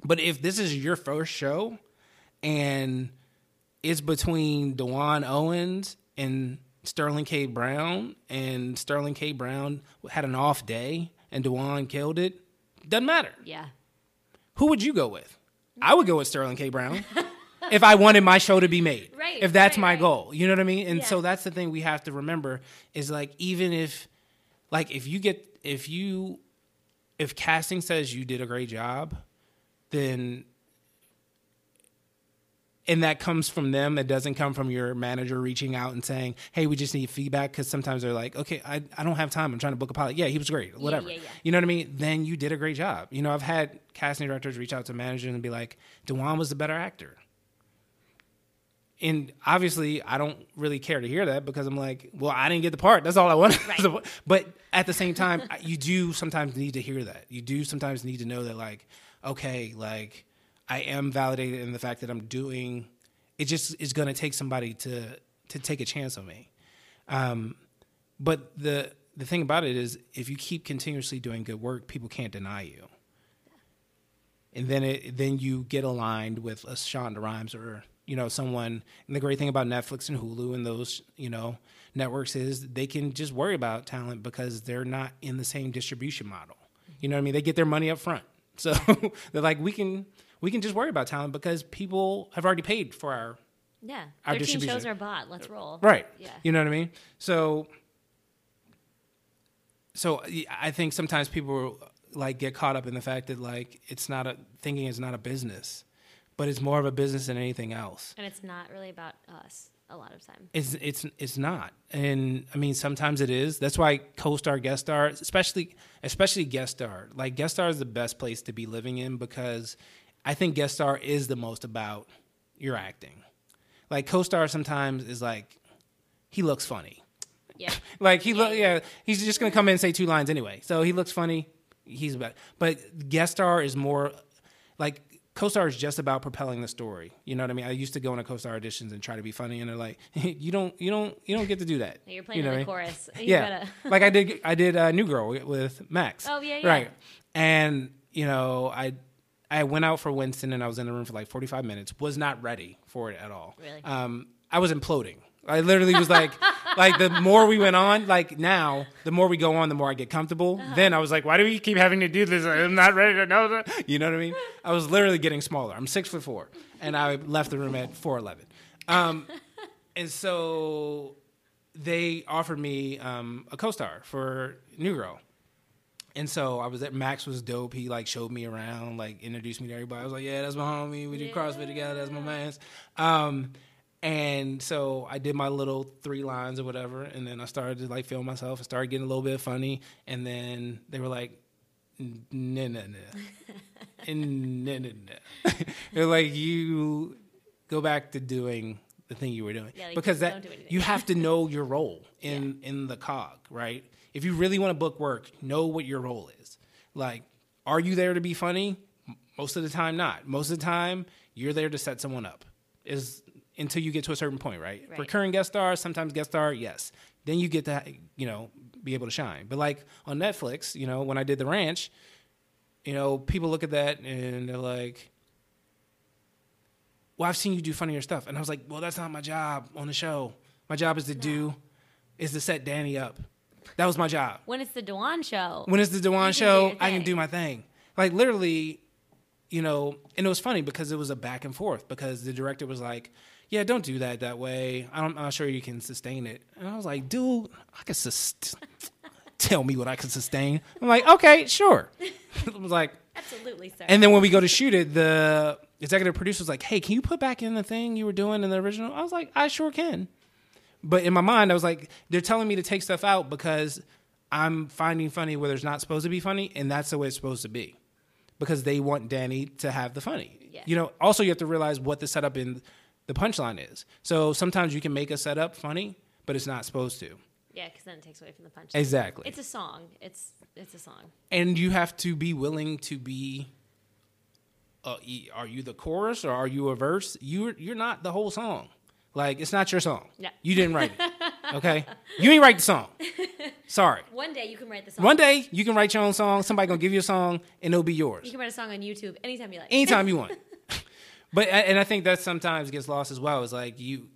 But if this is your first show and it's between Dawan Owens and Sterling K. Brown, and Sterling K. Brown had an off day and Dawan killed it, doesn't matter. Yeah. Who would you go with? I would go with Sterling K. Brown if I wanted my show to be made. Right. If that's my goal. You know what I mean? And so that's the thing we have to remember is, like, even if, like, if casting says you did a great job, then, and that comes from them, it doesn't come from your manager reaching out and saying, hey, we just need feedback, because sometimes they're like, okay, I don't have time, I'm trying to book a pilot. Yeah, he was great, whatever. Yeah. You know what I mean? Then you did a great job. You know, I've had casting directors reach out to managers and be like, Dawan was the better actor. And obviously, I don't really care to hear that, because I'm like, well, I didn't get the part. That's all I wanted. Right. But at the same time, you do sometimes need to hear that. You do sometimes need to know that, like, okay, like, I am validated in the fact that I'm doing, it just is going to take somebody to take a chance on me. But the thing about it is, if you keep continuously doing good work, people can't deny you. And then you get aligned with a Shonda Rhimes or, you know, someone. And the great thing about Netflix and Hulu and those, you know, networks is they can just worry about talent because they're not in the same distribution model. You know what I mean? They get their money up front. So they're like, we can just worry about talent because people have already paid for our 13 distribution. Shows are bought. Let's roll. Right. Yeah. You know what I mean? So I think sometimes people, like, get caught up in the fact that, like, it's not a business. But it's more of a business than anything else. And it's not really about us a lot of time. It's not. And, I mean, sometimes it is. That's why co-star, guest star, especially guest star. Like, guest star is the best place to be living in, because I think guest star is the most about your acting. Like, co-star sometimes is like, he looks funny. Yeah. Like, he's just going to come in and say two lines anyway. So he looks funny. He's about. But guest star is more like, co-star is just about propelling the story. You know what I mean? I used to go into co-star auditions and try to be funny, and they're like, hey, "You don't get to do that." You're playing the chorus. Yeah, like I did New Girl with Max. Oh yeah, right. And, you know, I went out for Winston, and I was in the room for like 45 minutes. Was not ready for it at all. Really? I was imploding. I literally was like, like, the more we went on, like, now, the more we go on, the more I get comfortable. Uh-huh. Then I was like, why do we keep having to do this? I'm not ready to know that. You know what I mean? I was literally getting smaller. I'm 6'4", and I left the room at 4'11". And so they offered me a co-star for New Girl. And so I was at, Max was dope. He, like, showed me around, like, introduced me to everybody. I was like, yeah, that's my homie. We do CrossFit together. That's my man's. And so I did my little three lines or whatever, and then I started to, like, film myself and started getting a little bit funny. And then they were like, nah. They're like, you go back to doing the thing you were doing. Yeah, like, because that, you have to know your role in the cog, right? If you really want to book work, know what your role is. Like, are you there to be funny? Most of the time, not. Most of the time, you're there to set someone up. Until you get to a certain point, right? Recurring guest star, sometimes guest star, yes. Then you get to, you know, be able to shine. But, like, on Netflix, you know, when I did The Ranch, you know, people look at that and they're like, well, I've seen you do funnier stuff. And I was like, well, that's not my job on the show. My job is to set Danny up. That was my job. When it's the Dawan show, I can do my thing. Like, literally, you know, and it was funny because it was a back and forth, because the director was like, yeah, don't do that way. I'm not sure you can sustain it. And I was like, dude, I can tell me what I can sustain. I'm like, okay, sure. I was like, absolutely, sir. And then when we go to shoot it, the executive producer was like, hey, can you put back in the thing you were doing in the original? I was like, I sure can. But in my mind, I was like, they're telling me to take stuff out because I'm finding funny where there's not supposed to be funny, and that's the way it's supposed to be, because they want Danny to have the funny. Yeah. You know, also you have to realize what the setup in the punchline is. So sometimes you can make a setup funny, but it's not supposed to. Yeah, because then it takes away from the punchline. Exactly. It's a song. It's a song. And you have to be willing to be, are you the chorus or are you a verse? You're not the whole song. Like, it's not your song. No. You didn't write it. Okay? You didn't write the song. Sorry. One One day you can write the song. One day you can write your own song. Somebody gonna give you a song and it'll be yours. You can write a song on YouTube anytime you like. Anytime you want. But and I think that sometimes gets lost as well. It's like you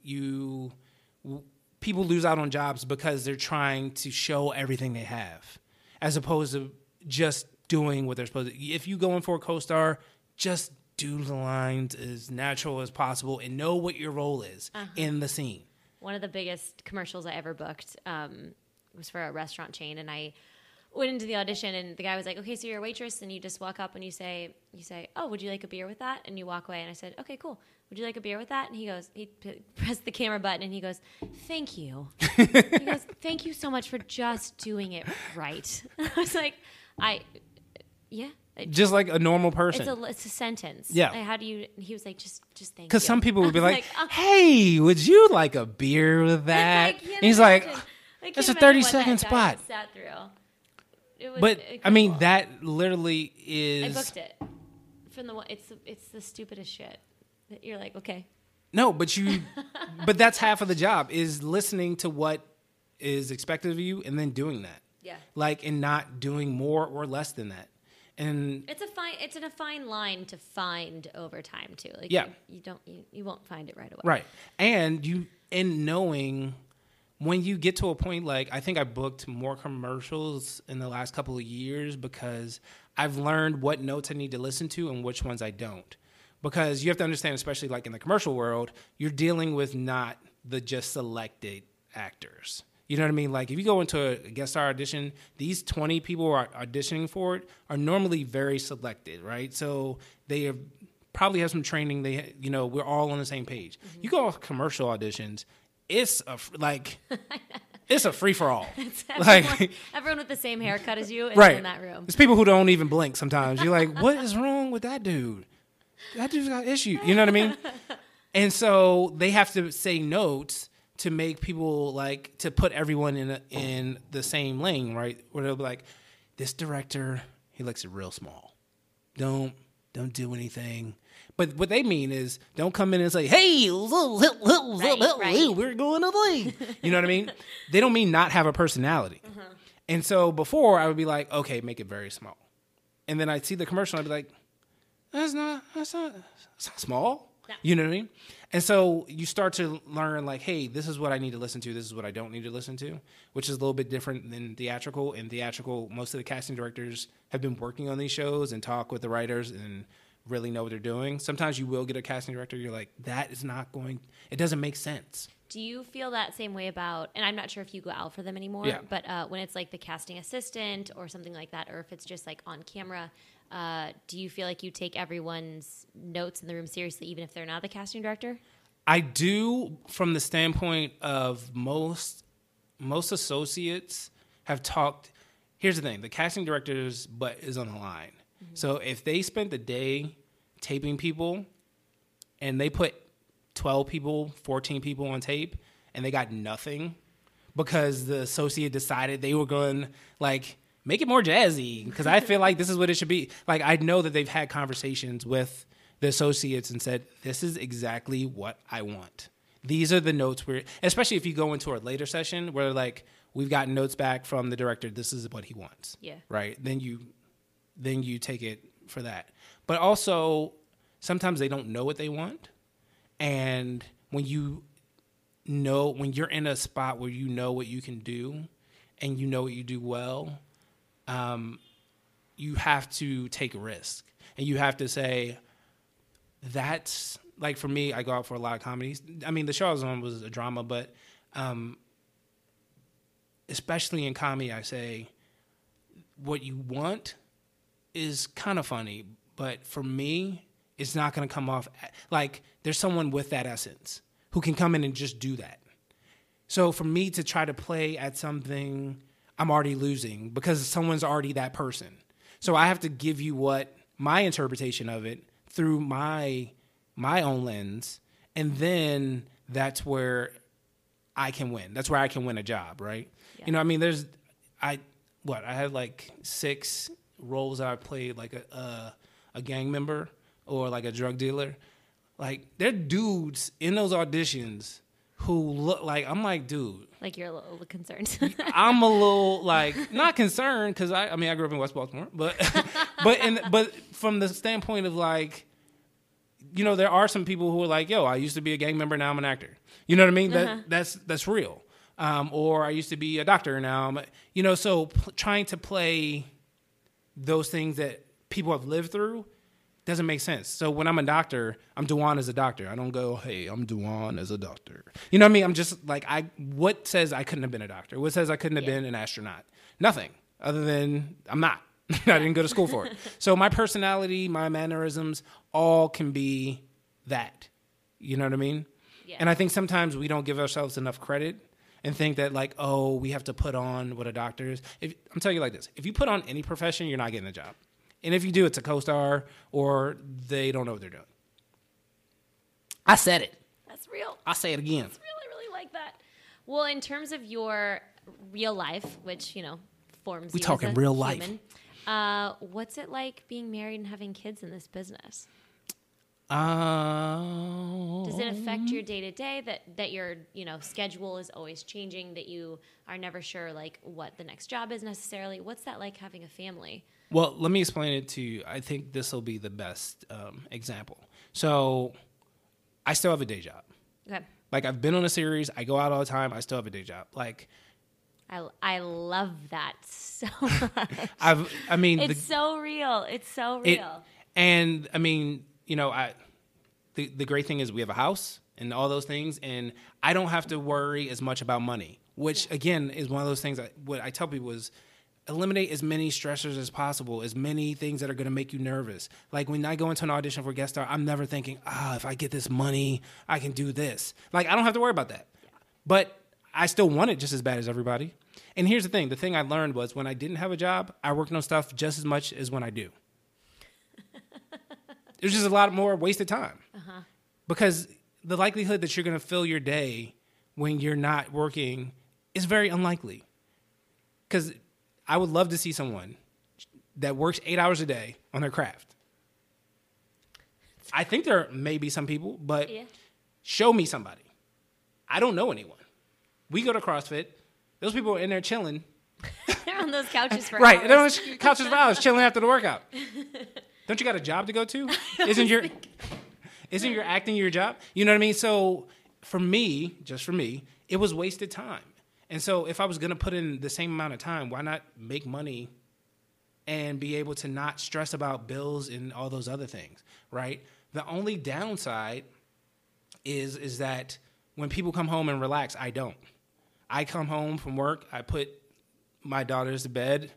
people lose out on jobs because they're trying to show everything they have, as opposed to just doing what they're supposed to. If you go in for a co-star, just do the lines as natural as possible and know what your role is in the scene. One of the biggest commercials I ever booked was for a restaurant chain, and I went into the audition, and the guy was like, "Okay, so you're a waitress, and you just walk up and you say, oh, would you like a beer with that?" And you walk away, and I said, "Okay, cool. Would you like a beer with that?" And he goes, he pressed the camera button, and he goes, "Thank you." He goes, "Thank you so much for just doing it right." I was like, yeah. Just like a normal person. It's a sentence. Yeah. Like, how do you... He was like, just thank you. Because some people would be like, "Hey, would you like a beer with that?" Like, and he's like, "It's a 30-second spot." Sat through. It was incredible. I mean, that literally is... I booked it. It's the stupidest shit. That you're like, okay. No, but that's half of the job, is listening to what is expected of you and then doing that. Yeah. Like, and not doing more or less than that. And it's a fine line to find over time too. Like you won't find it right away. Right. And knowing when you get to a point, like I think I booked more commercials in the last couple of years because I've learned what notes I need to listen to and which ones I don't. Because you have to understand, especially like in the commercial world, you're dealing with not the just selected actors. You know what I mean? Like, if you go into a guest star audition, these 20 people who are auditioning for it are normally very selected, right? So they probably have some training. They, we're all on the same page. Mm-hmm. You go off commercial auditions, it's a free-for-all. Everyone with the same haircut as you is right in that room. It's people who don't even blink sometimes. You're like, what is wrong with that dude? That dude's got issues. You know what I mean? And so they have to say notes to make people to put everyone in the same lane, right? Where they'll be like, this director, he likes it real small. Don't do anything. But what they mean is, don't come in and say, "Hey, right. We're going to leave." You know what I mean? They don't mean not have a personality. Uh-huh. And so before I would be like, okay, make it very small. And then I'd see the commercial, and I'd be like, that's not small. No. You know what I mean? And so you start to learn, like, hey, this is what I need to listen to. This is what I don't need to listen to, which is a little bit different than theatrical. In theatrical, most of the casting directors have been working on these shows and talk with the writers and really know what they're doing. Sometimes you will get a casting director. You're like, that is not going. It doesn't make sense. Do you feel that same way about, and I'm not sure if you go out for them anymore, yeah, but when it's like the casting assistant or something like that, or if it's just like on camera, do you feel like you take everyone's notes in the room seriously, even if they're not the casting director? I do, from the standpoint of most associates have talked. Here's the thing: the casting director's butt is on the line. Mm-hmm. So if they spent the day taping people, and they put 12 people, 14 people on tape, and they got nothing because the associate decided they were going make it more jazzy, because I feel like this is what it should be. Like, I know that they've had conversations with the associates and said, this is exactly what I want. These are the notes we're... Especially if you go into a later session where, we've gotten notes back from the director. This is what he wants. Yeah. Right? Then you take it for that. But also, sometimes they don't know what they want. And when you're in a spot where you know what you can do and you know what you do well... you have to take a risk, and you have to say, that's for me, I go out for a lot of comedies. I mean, the show I was on was a drama, but, especially in comedy, I say what you want is kind of funny, but for me, it's not going to come off like there's someone with that essence who can come in and just do that. So for me to try to play at something, I'm already losing because someone's already that person. So I have to give you what my interpretation of it through my own lens, and then that's where I can win. That's where I can win a job, right? Yeah. You know, I mean, I had 6 roles that I played, a gang member or a drug dealer. There are dudes in those auditions who look like, I'm like, dude. Like, you're a little concerned. I'm a little, like, not concerned, because I mean, I grew up in West Baltimore, but from the standpoint of, like, you know, there are some people who are like, yo, I used to be a gang member, now I'm an actor. You know what I mean? Uh-huh. That's real. Or I used to be a doctor, now I'm, you know, so trying to play those things that people have lived through doesn't make sense. So when I'm a doctor, I'm Dawan as a doctor. I don't go, hey, I'm Dawan as a doctor. You know what I mean? I'm just like, what says I couldn't have been a doctor? What says I couldn't have been an astronaut? Nothing, other than I'm not. I didn't go to school for it. So my personality, my mannerisms, all can be that. You know what I mean? Yeah. And I think sometimes we don't give ourselves enough credit and think that, like, oh, we have to put on what a doctor is. I'm telling you like this. If you put on any profession, you're not getting a job. And if you do, it's a co-star or they don't know what they're doing. I said it. That's real. I'll say it again. That's real. I really like that. Well, in terms of your real life, which, you know, forms you as a human. We're talking real life. What's it like being married and having kids in this business? Does it affect your day-to-day that your, you know, schedule is always changing, that you are never sure, like, what the next job is necessarily? What's that like having a family? Well, let me explain it to you. I think this will be the best example. So I still have a day job. Okay. Like, I've been on a series. I go out all the time. I still have a day job. Like, I love that so much. I mean... It's so real. It's so real. And, I mean, you know, the great thing is we have a house and all those things, and I don't have to worry as much about money, which, again, is one of those things. What I tell people is, eliminate as many stressors as possible, as many things that are going to make you nervous. Like, when I go into an audition for a guest star, I'm never thinking, if I get this money, I can do this. Like, I don't have to worry about that. Yeah. But I still want it just as bad as everybody. And here's the thing. The thing I learned was, when I didn't have a job, I worked on stuff just as much as when I do. There's just a lot more wasted time. Uh-huh. Because the likelihood that you're going to fill your day when you're not working is very unlikely. Because I would love to see someone that works 8 hours a day on their craft. I think there may be some people, but show me somebody. I don't know anyone. We go to CrossFit. Those people are in there chilling. They're on those couches for hours. Right, they're on those couches for hours, chilling after the workout. Don't you got a job to go to? Isn't your acting your job? You know what I mean? So for me, just for me, it was wasted time. And so if I was going to put in the same amount of time, why not make money and be able to not stress about bills and all those other things, right? The only downside is that when people come home and relax, I don't. I come home from work, I put my daughters to bed,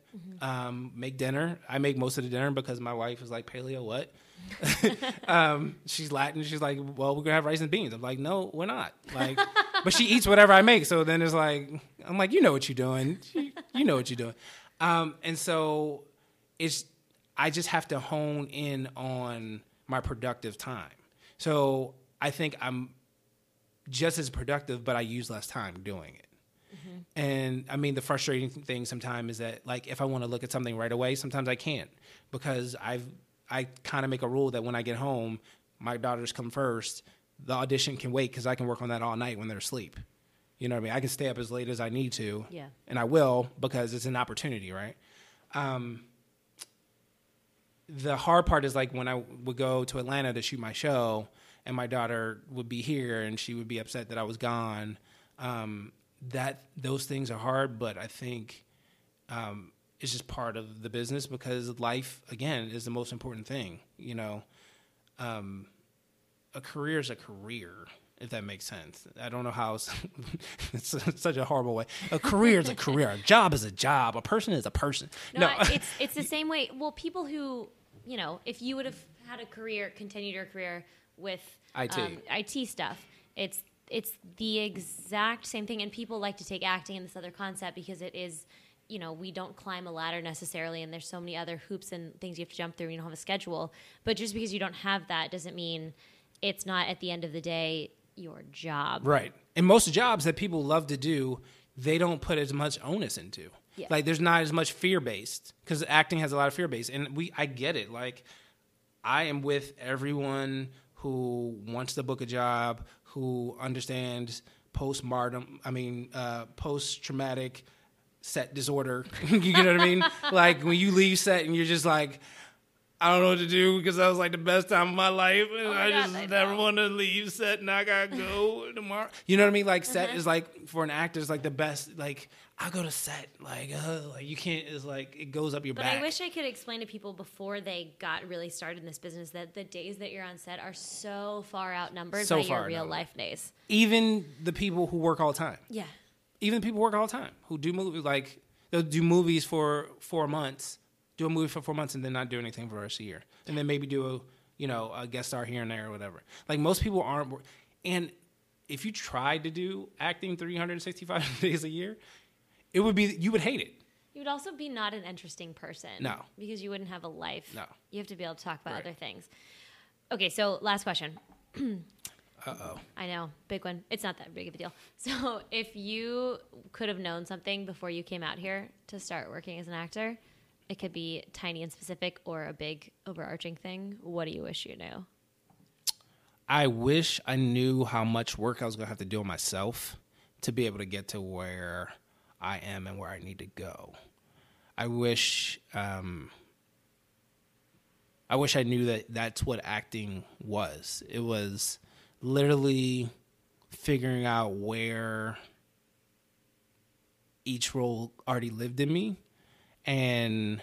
make dinner. I make most of the dinner because my wife is like, paleo, what? She's Latin. She's like, well, we're going to have rice and beans. I'm like, no, we're not. Like, but she eats whatever I make. So then it's like, I'm like, you know what you're doing. You know what you're doing. And so I just have to hone in on my productive time. So I think I'm just as productive, but I use less time doing it. Mm-hmm. And I mean, the frustrating thing sometimes is that, like, if I want to look at something right away, sometimes I can't, because I kind of make a rule that when I get home, my daughters come first. The audition can wait because I can work on that all night when they're asleep. You know what I mean? I can stay up as late as I need to. Yeah. And I will, because it's an opportunity, right? The hard part is, like, when I would go to Atlanta to shoot my show and my daughter would be here and she would be upset that I was gone. Those things are hard, but I think it's just part of the business, because life, again, is the most important thing. You know, a career is a career, if that makes sense. I don't know how it's such a horrible way. A career is a career. A job is a job. A person is a person. No. It's the same way. Well, people who, you know, if you would have had a career, continued your career with IT stuff, it's the exact same thing, and people like to take acting and this other concept because it is, you know, we don't climb a ladder necessarily, and there's so many other hoops and things you have to jump through, and you don't have a schedule. But just because you don't have that doesn't mean it's not, at the end of the day, your job. Right. And most jobs that people love to do, they don't put as much onus into. Yeah. Like, there's not as much fear-based, because acting has a lot of fear-based, and I get it. Like, I am with everyone who wants to book a job, who understands post-traumatic set disorder. You know what I mean? Like, when you leave set and you're just like, I don't know what to do because that was like the best time of my life, and I never want to leave set, and I gotta go tomorrow. You know what I mean? Like, set is like, for an actor, is like the best. Like, I go to set, like you can't. It's like it goes up your back. But I wish I could explain to people before they got really started in this business that the days that you're on set are so far outnumbered by your real life days. Even the people who work all the time. Yeah. Even people who work all the time who do movies, like they'll do movies for 4 months. Do a movie for 4 months and then not do anything for the rest of the year, and then maybe do a guest star here and there or whatever. Like, most people aren't. And if you tried to do acting 365 days a year, it would be, you would hate it. You would also be not an interesting person. No, because you wouldn't have a life. No, you have to be able to talk about other things. Okay, so last question. I know, big one. It's not that big of a deal. So, if you could have known something before you came out here to start working as an actor. It could be tiny and specific or a big overarching thing. What do you wish you knew? I wish I knew how much work I was going to have to do on myself to be able to get to where I am and where I need to go. I wish I knew that that's what acting was. It was literally figuring out where each role already lived in me, and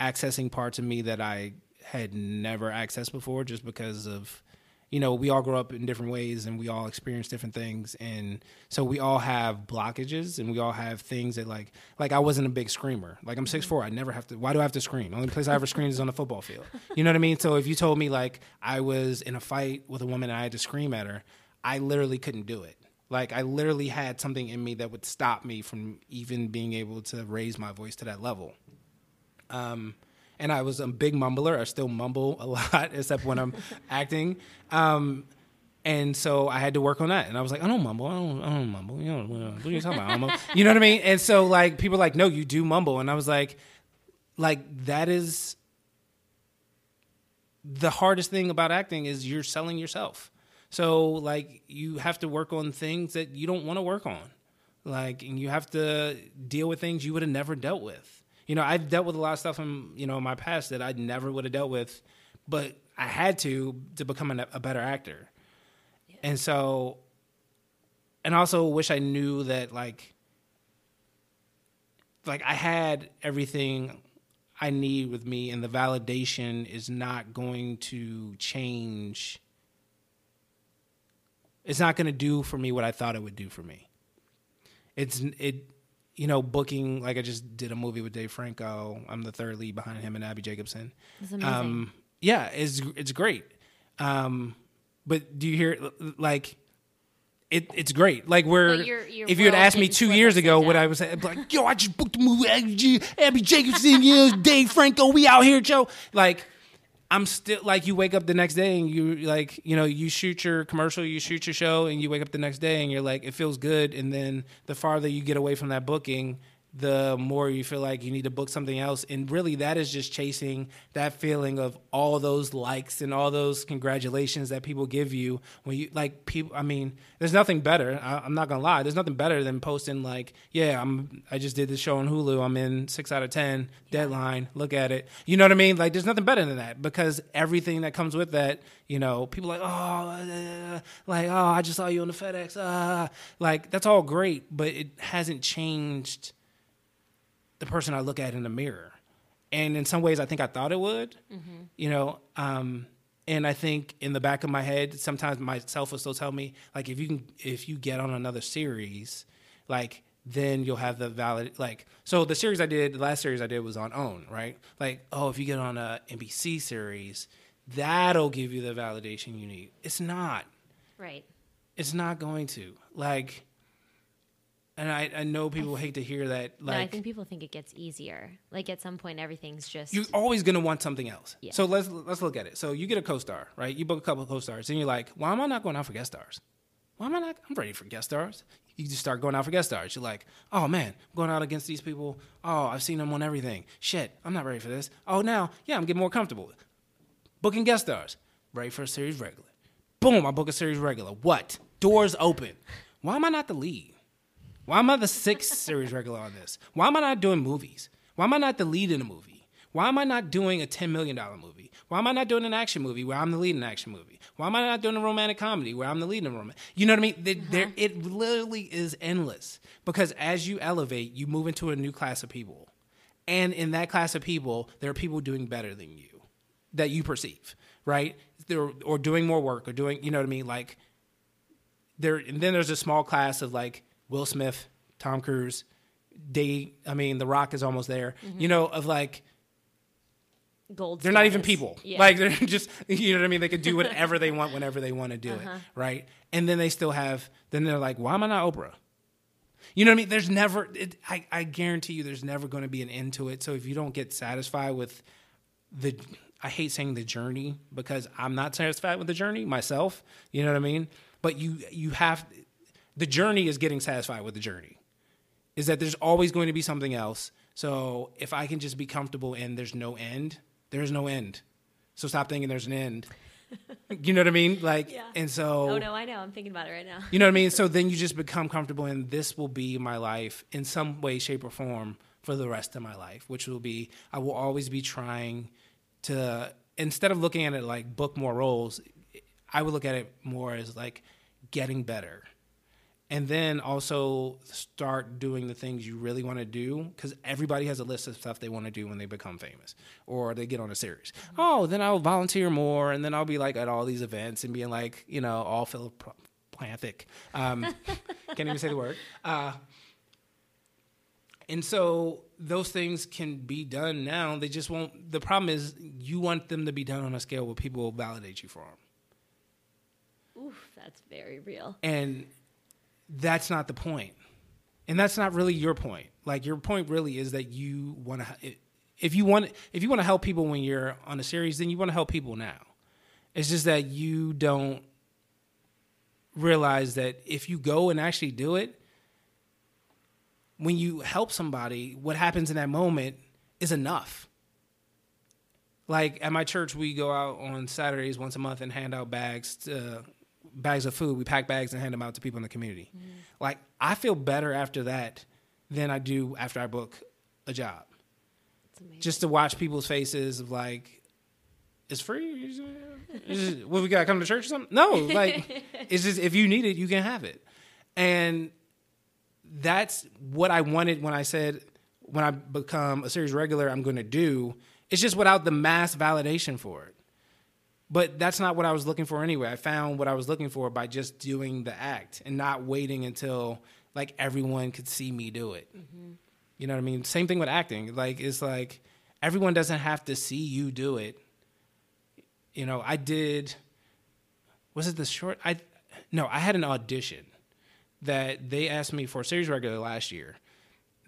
accessing parts of me that I had never accessed before, just because of, we all grow up in different ways and we all experience different things. And so we all have blockages and we all have things that like I wasn't a big screamer. Like, I'm 6'4", why do I have to scream? The only place I ever screamed is on the football field. You know what I mean? So if you told me like I was in a fight with a woman and I had to scream at her, I literally couldn't do it. Like, I literally had something in me that would stop me from even being able to raise my voice to that level. And I was a big mumbler. I still mumble a lot, except when I'm acting. And so I had to work on that. And I was like, I don't mumble. What are you talking about? I don't mumble. You know what I mean? And so, like, people are like, no, you do mumble. And I was like, that is the hardest thing about acting, is you're selling yourself. So, like, you have to work on things that you don't want to work on. Like, and you have to deal with things you would have never dealt with. You know, I've dealt with a lot of stuff in, in my past that I never would have dealt with, but I had to become a better actor. Yeah. And so, and also wish I knew that, like, I had everything I need with me, and the validation is not going to change. It's not going to do for me what I thought it would do for me. Booking, like, I just did a movie with Dave Franco. I'm the third lead behind him and Abby Jacobson. That's amazing. Yeah, it's great. But do you hear, like, it's great. Like, if you had asked me 2 years ago what I was saying, I'd be like, yo, I just booked a movie, Abby Jacobson, yeah, Dave Franco, we out here, Joe. Like, I'm still, like, you wake up the next day and you, like, you shoot your commercial, you shoot your show, and you wake up the next day and you're like, it feels good. And then the farther you get away from that booking, the more you feel like you need to book something else. And really, that is just chasing that feeling of all those likes and all those congratulations that people give you when you, like, people. I mean, there's nothing better. I'm not gonna lie. There's nothing better than posting like, yeah, I just did this show on Hulu. I'm in 6 out of 10. Deadline. Look at it. You know what I mean? Like, there's nothing better than that, because everything that comes with that, people are like, oh, I just saw you on the FedEx. Like, that's all great, but it hasn't changed the person I look at in the mirror. And in some ways, I think I thought it would, and I think in the back of my head, sometimes myself will still tell me, like, if you get on another series, like, then you'll have the valid, like, so the last series I did was on OWN, right? Like, oh, if you get on a NBC series, that'll give you the validation you need. It's not. Right. It's not going to. Like, and I know people hate to hear that. Like, no, I think people think it gets easier. Like, at some point, everything's just... You're always going to want something else. Yeah. So let's look at it. So you get a co-star, right? You book a couple of co-stars, and you're like, why am I not going out for guest stars? Why am I not? I'm ready for guest stars. You just start going out for guest stars. You're like, oh, man, I'm going out against these people. Oh, I've seen them on everything. Shit, I'm not ready for this. Oh, now, yeah, I'm getting more comfortable. Booking guest stars. Ready for a series regular. Boom, I book a series regular. What? Doors open. why am I not the lead? Why am I the sixth series regular on this? Why am I not doing movies? Why am I not the lead in a movie? Why am I not doing a $10 million movie? Why am I not doing an action movie where I'm the lead in an action movie? Why am I not doing a romantic comedy where I'm the lead in a romantic? You know what I mean? There, it literally is endless, because as you elevate, you move into a new class of people. And in that class of people, there are people doing better than you that you perceive, right? Or doing more work, or doing, you know what I mean? Like, there, and then there's a small class of like Will Smith, Tom Cruise, The Rock is almost there, you know, of like, gold. They're status. Not even people. Yeah. Like, they're just, you know what I mean? They can do whatever they want, whenever they want to do it, right? And then they still have, then they're like, why am I not Oprah? You know what I mean? There's never, I guarantee you there's never going to be an end to it. So if you don't get satisfied with the, I hate saying the journey, because I'm not satisfied with the journey myself, you know what I mean? But you have, the journey is getting satisfied with the journey. Is that there's always going to be something else. So if I can just be comfortable and there's no end, there is no end. So stop thinking there's an end. You know what I mean? Like, yeah. And so. Oh, no, I know. I'm thinking about it right now. You know what I mean? So then you just become comfortable, and this will be my life in some way, shape, or form for the rest of my life, which will be, I will always be trying to, instead of looking at it like book more roles, I would look at it more as like getting better. And then also start doing the things you really want to do, because everybody has a list of stuff they want to do when they become famous or they get on a series. Oh, then I'll volunteer more, and then I'll be like at all these events and being like, you know, all philanthropic. Can't even say the word. And so those things can be done now. They just won't. The problem is you want them to be done on a scale where people will validate you for them. Oof, that's very real. And that's not the point. And that's not really your point. Like, your point really is that you want to, if you want to help people when you're on a series, then you want to help people now. It's just that you don't realize that if you go and actually do it, when you help somebody, what happens in that moment is enough. Like, at my church, we go out on Saturdays once a month and hand out bags of food. We pack bags and hand them out to people in the community. Mm. Like, I feel better after that than I do after I book a job. It's amazing. Just to watch people's faces of like, it's free? What, we got to come to church or something? No, like, it's just, if you need it, you can have it. And that's what I wanted when I said, when I become a series regular, I'm going to do. It's just without the mass validation for it. But that's not what I was looking for anyway. I found what I was looking for by just doing the act and not waiting until, like, everyone could see me do it. Mm-hmm. You know what I mean? Same thing with acting. Like, it's like everyone doesn't have to see you do it. You know, I did, was it the short? I had an audition that they asked me for a series regular last year.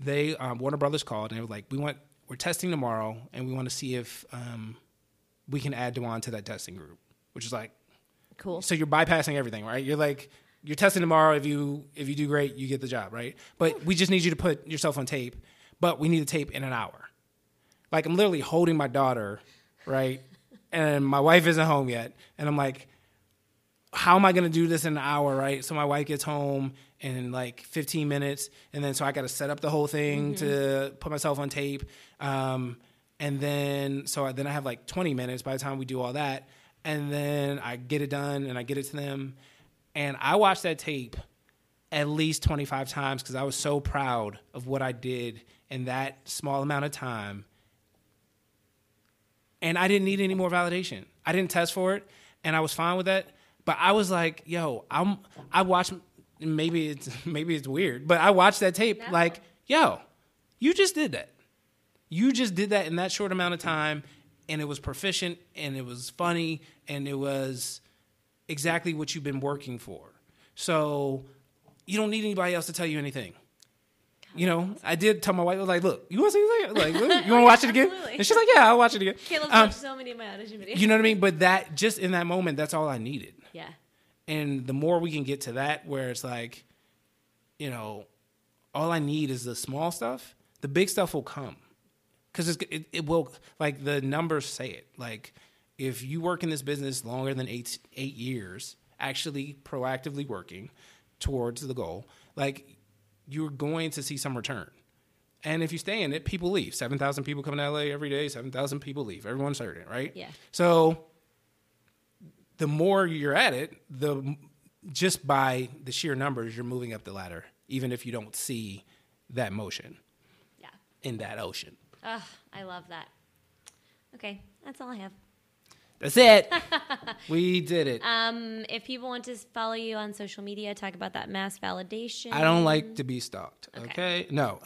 They, Warner Brothers called, and they were like, we're testing tomorrow, and we want to see if we can add Dawan to that testing group, which is like, cool. So you're bypassing everything, right? You're like, you're testing tomorrow. If you do great, you get the job, right? But We just need you to put yourself on tape, but we need to tape in an hour. Like, I'm literally holding my daughter, right? And my wife isn't home yet. And I'm like, how am I going to do this in an hour, right? So my wife gets home in like 15 minutes. And then, so I got to set up the whole thing to put myself on tape. And then, I have like 20 minutes by the time we do all that. And then I get it done and I get it to them. And I watched that tape at least 25 times because I was so proud of what I did in that small amount of time. And I didn't need any more validation. I didn't test for it, and I was fine with that. But I was like, yo, I watched, maybe it's weird, but I watched that tape like, yo, you just did that. You just did that in that short amount of time, and it was proficient, and it was funny, and it was exactly what you've been working for. So you don't need anybody else to tell you anything. You know, I did tell my wife, I was like, look, you want to see this? Like, look, you want to watch it again? Absolutely. And she's like, yeah, I'll watch it again. Caleb's watched so many of my audition videos. You know what I mean? But that, just in that moment, that's all I needed. Yeah. And the more we can get to that, where it's like, you know, all I need is the small stuff. The big stuff will come. Because it will, like, the numbers say it. Like, if you work in this business longer than eight years, actually proactively working, towards the goal, like, you're going to see some return. And if you stay in it, people leave. 7,000 people come to LA every day. 7,000 people leave. Everyone's heard it, right? Yeah. So the more you're at it, the just by the sheer numbers, you're moving up the ladder, even if you don't see that motion. Yeah. In that ocean. Ugh, I love that. Okay, that's all I have. That's it. We did it. If people want to follow you on social media, talk about that mass validation. I don't like to be stalked. Okay. No.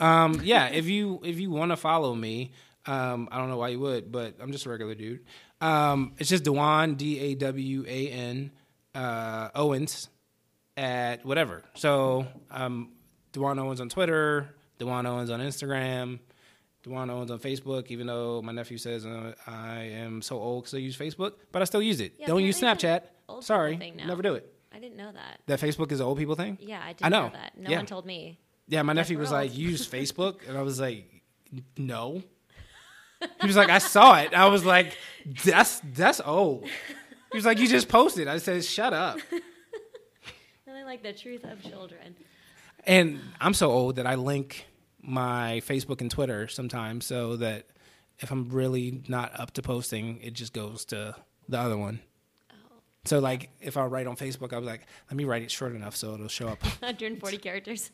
Yeah. If you want to follow me, I don't know why you would, but I'm just a regular dude. It's just Dawan D-A-W-A-N Owens at whatever. So Dawan Owens on Twitter, Dawan Owens on Instagram. Dawan Owens on Facebook, even though my nephew says I am so old because I use Facebook, but I still use it. Yeah, don't use Snapchat. Sorry, never do it. I didn't know that. That Facebook is an old people thing? Yeah, I know that. No one told me. Yeah, my nephew was like, use Facebook? And I was like, no. He was like, I saw it. I was like, that's old. He was like, you just posted. I said, shut up. Really like the truth of children. And I'm so old that I link my Facebook and Twitter sometimes, so that if I'm really not up to posting, it just goes to the other one. Oh. So like if I write on Facebook, I was like, let me write it short enough so it'll show up. 140 characters.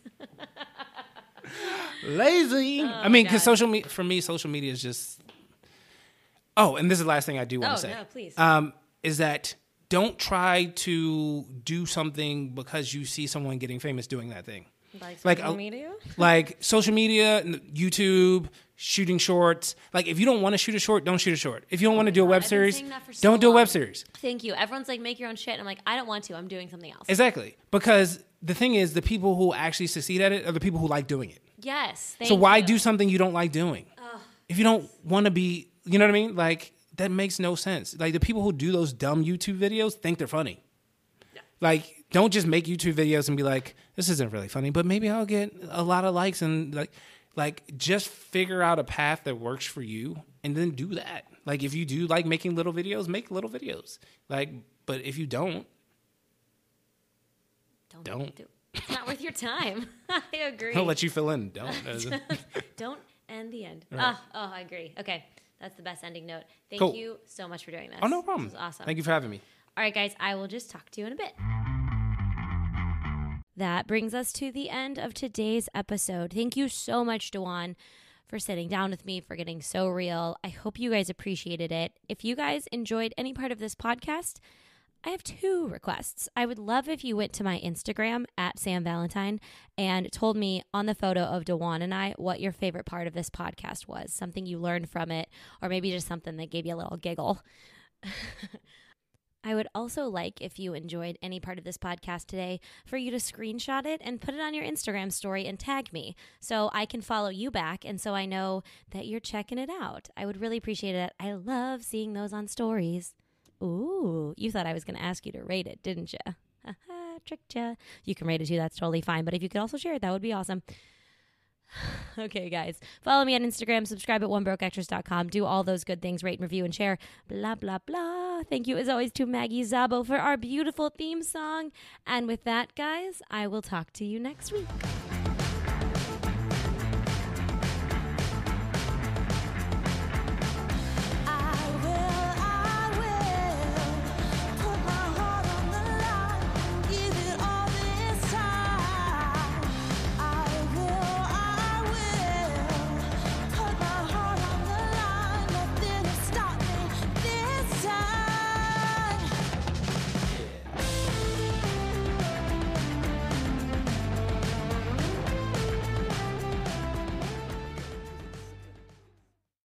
Lazy. Oh, I mean, because social media is just. Oh, and this is the last thing I do want to say. Oh no, please. Is that don't try to do something because you see someone getting famous doing that thing. Like social media? Like social media, YouTube, shooting shorts. Like, if you don't want to shoot a short, don't shoot a short. If you don't want to do a web series, don't do a web series. Thank you. Everyone's like, make your own shit. And I'm like, I don't want to. I'm doing something else. Exactly. Because the thing is, the people who actually succeed at it are the people who like doing it. Yes. So why do something you don't like doing? If you don't want to be, you know what I mean? Like, that makes no sense. Like, the people who do those dumb YouTube videos think they're funny. Yeah. Like, don't just make YouTube videos and be like, this isn't really funny, but maybe I'll get a lot of likes, and like just figure out a path that works for you and then do that. Like, if you do like making little videos, make little videos. Like, but if you don't. It's not worth your time. I agree. I'll let you fill in. Don't end the end. Right. Oh, I agree. Okay. That's the best ending note. Thank you so much for doing this. Oh, no problem. This was awesome. Thank you for having me. All right, guys. I will just talk to you in a bit. That brings us to the end of today's episode. Thank you so much, Dawan, for sitting down with me, for getting so real. I hope you guys appreciated it. If you guys enjoyed any part of this podcast, I have two requests. I would love if you went to my Instagram at Sam Valentine and told me on the photo of Dawan and I what your favorite part of this podcast was, something you learned from it, or maybe just something that gave you a little giggle. I would also like, if you enjoyed any part of this podcast today, for you to screenshot it and put it on your Instagram story and tag me so I can follow you back and so I know that you're checking it out. I would really appreciate it. I love seeing those on stories. Ooh, you thought I was going to ask you to rate it, didn't you? Haha, tricked ya. You can rate it too. That's totally fine. But if you could also share it, that would be awesome. Okay, guys, follow me on Instagram, subscribe at onebrokeactress.com, do all those good things, rate and review and share, blah, blah, blah. Thank you as always to Maggie Zabo for our beautiful theme song. And with that, guys, I will talk to you next week.